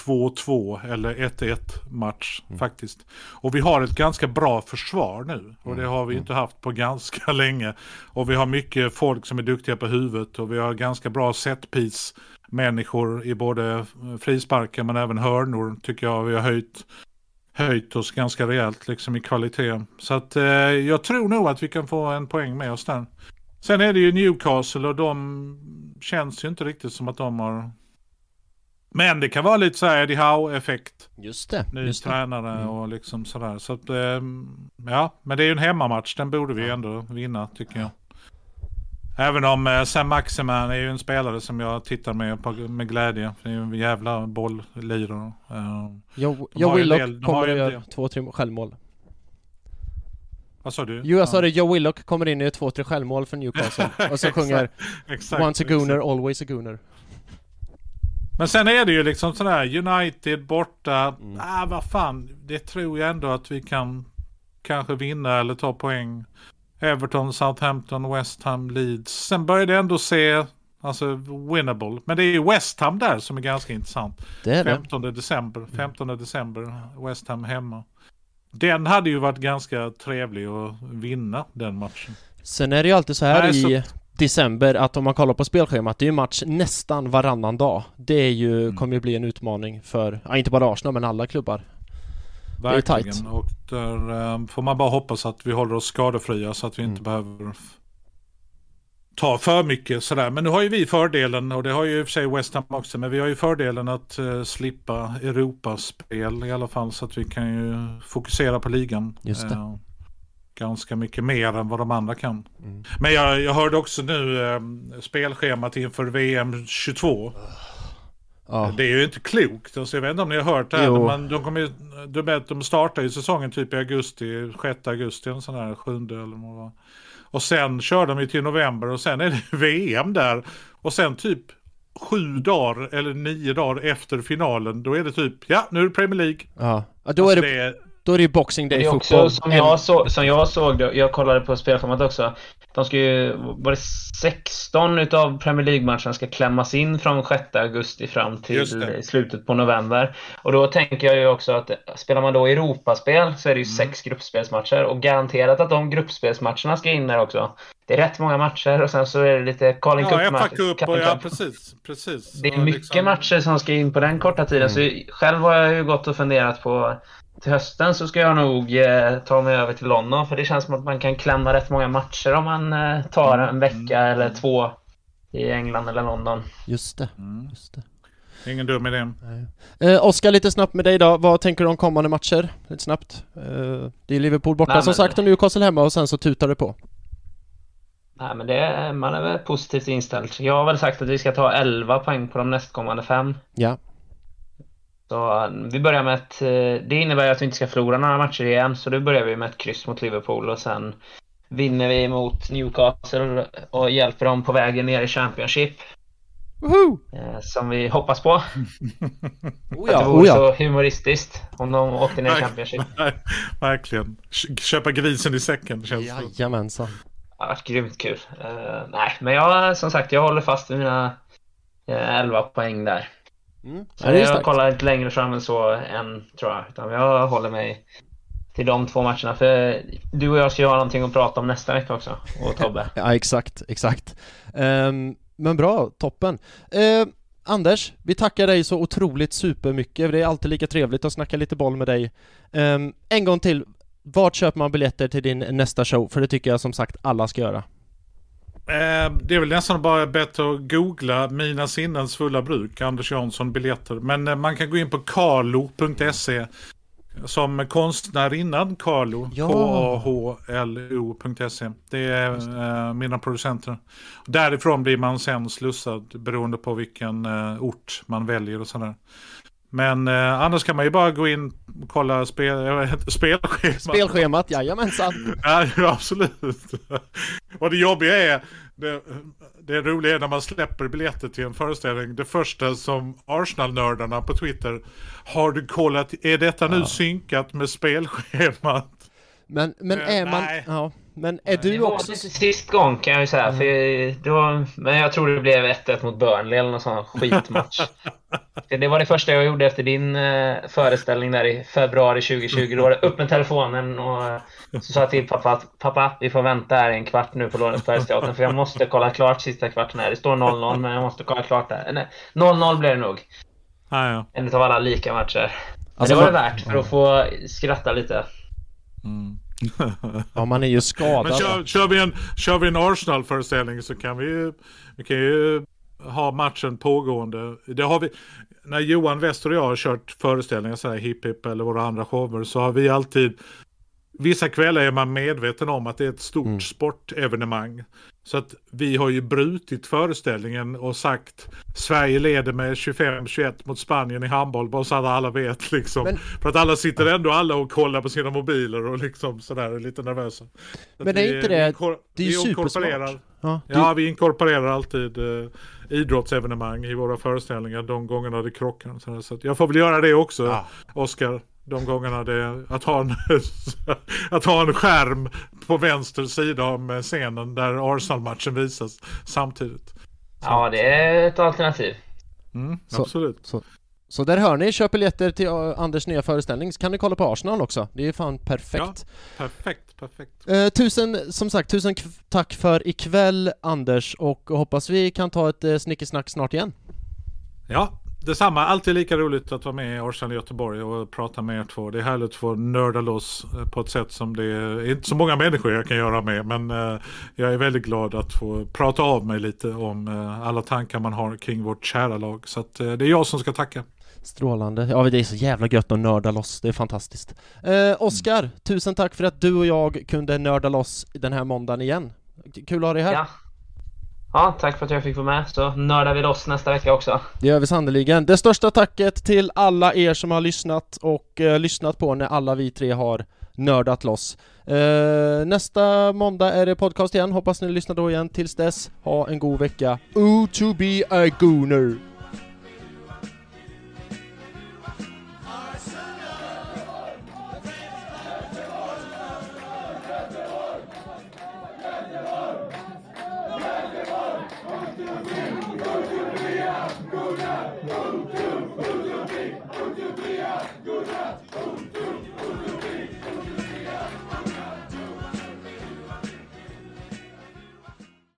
2-2 eller 1-1 match faktiskt. Och vi har ett ganska bra försvar nu och det har vi inte haft på ganska länge och vi har mycket folk som är duktiga på huvudet och vi har ganska bra setpiece människor i både frisparken men även hörnor tycker jag vi har höjt oss ganska rejält liksom i kvalitet. Så att jag tror nog att vi kan få en poäng med oss där. Sen är det ju Newcastle och de känns ju inte riktigt som att de har. Men det kan vara lite så här Eddie Howe-effekt. Just det. Tränare och liksom sådär. Så att, ja, men det är ju en hemmamatch. Den borde vi ändå vinna, tycker jag. Även om Sam Maximan är ju en spelare som jag tittar med glädje. Det är ju en jävla bolllirare. Joe Willock kommer att göra 2-3 självmål. Vad sa du? Jo, jag sa det. Joe Willock kommer in i 2-3 självmål för Newcastle. Och så sjunger Once a Gooner, always a Gooner. Men sen är det ju liksom sådär United borta, vad fan, det tror jag ändå att vi kan kanske vinna eller ta poäng. Everton, Southampton, West Ham, Leeds. Sen börjar det ändå se winnable. Men det är ju West Ham där som är ganska intressant. Det är det. 15 december, West Ham hemma. Den hade ju varit ganska trevlig att vinna den matchen. Sen är det ju alltid så här december att om man kollar på spelschemat det är ju match nästan varannan dag. Det är ju, kommer ju bli en utmaning för inte bara Arsenal men alla klubbar. Verkligen. Det är tajt. Och där får man bara hoppas att vi håller oss skadefria så att vi inte behöver ta för mycket sådär. Men nu har ju vi fördelen, och det har ju i och för sig West Ham också, men vi har ju fördelen att slippa Europaspel i alla fall, så att vi kan ju fokusera på ligan. Just det. Ganska mycket mer än vad de andra kan. Mm. Men jag hörde också nu spelschemat inför VM 22. Ja. Det är ju inte klokt. Alltså, jag vet inte om ni har hört det här. Men de startar ju säsongen typ i augusti, 6 augusti, en sån här 7 eller vad. Och sen kör de ju till november och sen är det VM där. Och sen typ 7 dagar eller 9 dagar efter finalen, då är det typ, nu är det Premier League. Ja, då är det... Då är det ju Boxing Day fotboll. Det är också, som jag såg, jag kollade på spelschemat också. De ska ju, var det 16 utav Premier League-matcherna ska klämmas in från 6 augusti fram till slutet på november. Och då tänker jag ju också att spelar man då Europaspel så är det ju 6 gruppspelsmatcher. Och garanterat att de gruppspelsmatcherna ska in där också. Det är rätt många matcher och sen så är det lite Carling Cup-matcher. Ja, precis. Det är mycket matcher som ska in på den korta tiden. Så själv har jag ju gått och funderat på... Till hösten så ska jag nog ta mig över till London, för det känns som att man kan klämma rätt många matcher om man tar en vecka eller 2 i England eller London. Just det. Ingen dum idé. Oskar, lite snabbt med dig då. Vad tänker du om kommande matcher? Lite snabbt. Det är Liverpool borta som sagt och Newcastle hemma, och sen så tutar det på. Nej, men man är väl positivt inställd. Jag har väl sagt att vi ska ta 11 poäng på de nästkommande 5. Ja. Så vi börjar med ett, det innebär att vi inte ska förlora några matcher igen, så då börjar vi med ett kryss mot Liverpool och sen vinner vi mot Newcastle och hjälper dem på vägen ner i Championship. Woohoo! Som vi hoppas på. Att det vore så humoristiskt om de åkte ner i Championship. Verkligen. Köpa grisen i säcken, känns det. Jajamensan. Det har varit grymt kul. Nej, men jag håller fast vid mina 11 poäng där. Jag kollar inte längre fram än så än, tror jag, utan jag håller mig till de 2 matcherna, för du och jag ska ju ha någonting att prata om nästa vecka också, och Tobbe. Ja, exakt. Men bra, toppen. Anders, vi tackar dig så otroligt supermycket. Det är alltid lika trevligt att snacka lite boll med dig. En gång till, vart köper man biljetter till din nästa show? För det tycker jag som sagt alla ska göra. Det är väl nästan bara bättre att googla mina sinnens fulla bruk, Anders Jansson biljetter. Men man kan gå in på carlo.se som konstnär innan Carlo, KAHLO.se. Det är mina producenter. Därifrån blir man sen slussad beroende på vilken ort man väljer och sådär. Men annars kan man ju bara gå in och kolla spelschemat. Spelschemat, jajamensan. Ja, absolut. Och det jobbiga är, det roliga är när man släpper biljetter till en föreställning. Det första som Arsenal-nördarna på Twitter, har du kollat, är detta nu synkat med spelschemat? Men är man... Ja. Men är du också sist gång, kan jag ju säga, för då, men jag tror det blev 1-1 mot Burnley eller någon sån skitmatch. Det var det första jag gjorde efter din föreställning där i februari 2020. Då var det upp med telefonen och så sa jag till pappa att pappa, vi får vänta här en kvart nu på Lorensbergsteatern, för jag måste kolla klart sista kvarten här. Det står 0-0, men jag måste kolla klart där. Nej, 0-0 blir det nog. En utav alla lika matcher. Alltså, det var det värt för att få skratta lite. Ja, man är ju skadad. Men kör vi en Arsenal-föreställning så kan vi kan ju ha matchen pågående. Det har vi, när Johan Wester och jag har kört föreställningar så här, Hip Hip eller våra andra shower, så har vi alltid, vissa kvällar är man medveten om att det är ett stort sportevenemang. Så att vi har ju brutit föreställningen och sagt Sverige leder med 25-21 mot Spanien i handboll, bara så att alla vet liksom. Men... För att alla sitter ändå alla och kollar på sina mobiler och liksom sådär, är lite nervösa. Så men det är inte det, det är ju supersmart. Ja, vi inkorporerar alltid idrottsevenemang i våra föreställningar de gångerna det krockar. Så att jag får väl göra det också, Oskar. De gångerna det, att ha en skärm på vänster sida om scenen där Arsenal-matchen visas samtidigt. Ja, det är ett alternativ. Absolut. Så där hör ni, köp biljetter till Anders nya föreställning. Kan ni kolla på Arsenal också? Det är ju fan perfekt. Ja, perfekt. Tusen tack för ikväll, Anders. Och hoppas vi kan ta ett snickesnack snart igen. Ja, Detsamma, alltid lika roligt att vara med i Årstjärn i Göteborg och prata med er två. Det är härligt att få nörda loss på ett sätt som det är inte så många människor jag kan göra med. Men jag är väldigt glad att få prata av mig lite om alla tankar man har kring vårt kära lag. Så att, det är jag som ska tacka. Strålande. Ja, det är så jävla gött att nörda loss. Det är fantastiskt. Oskar, tusen tack för att du och jag kunde nörda loss den här måndagen igen. Kul att ha dig här. Ja. Ja, tack för att jag fick vara med. Så nördar vi loss nästa vecka också. Det gör vi sannoliken. Det största tacket till alla er som har lyssnat och lyssnat på när alla vi tre har nördat loss. Nästa måndag är det podcast igen. Hoppas ni lyssnar då igen. Tills dess, ha en god vecka. Oh, to be a gooner.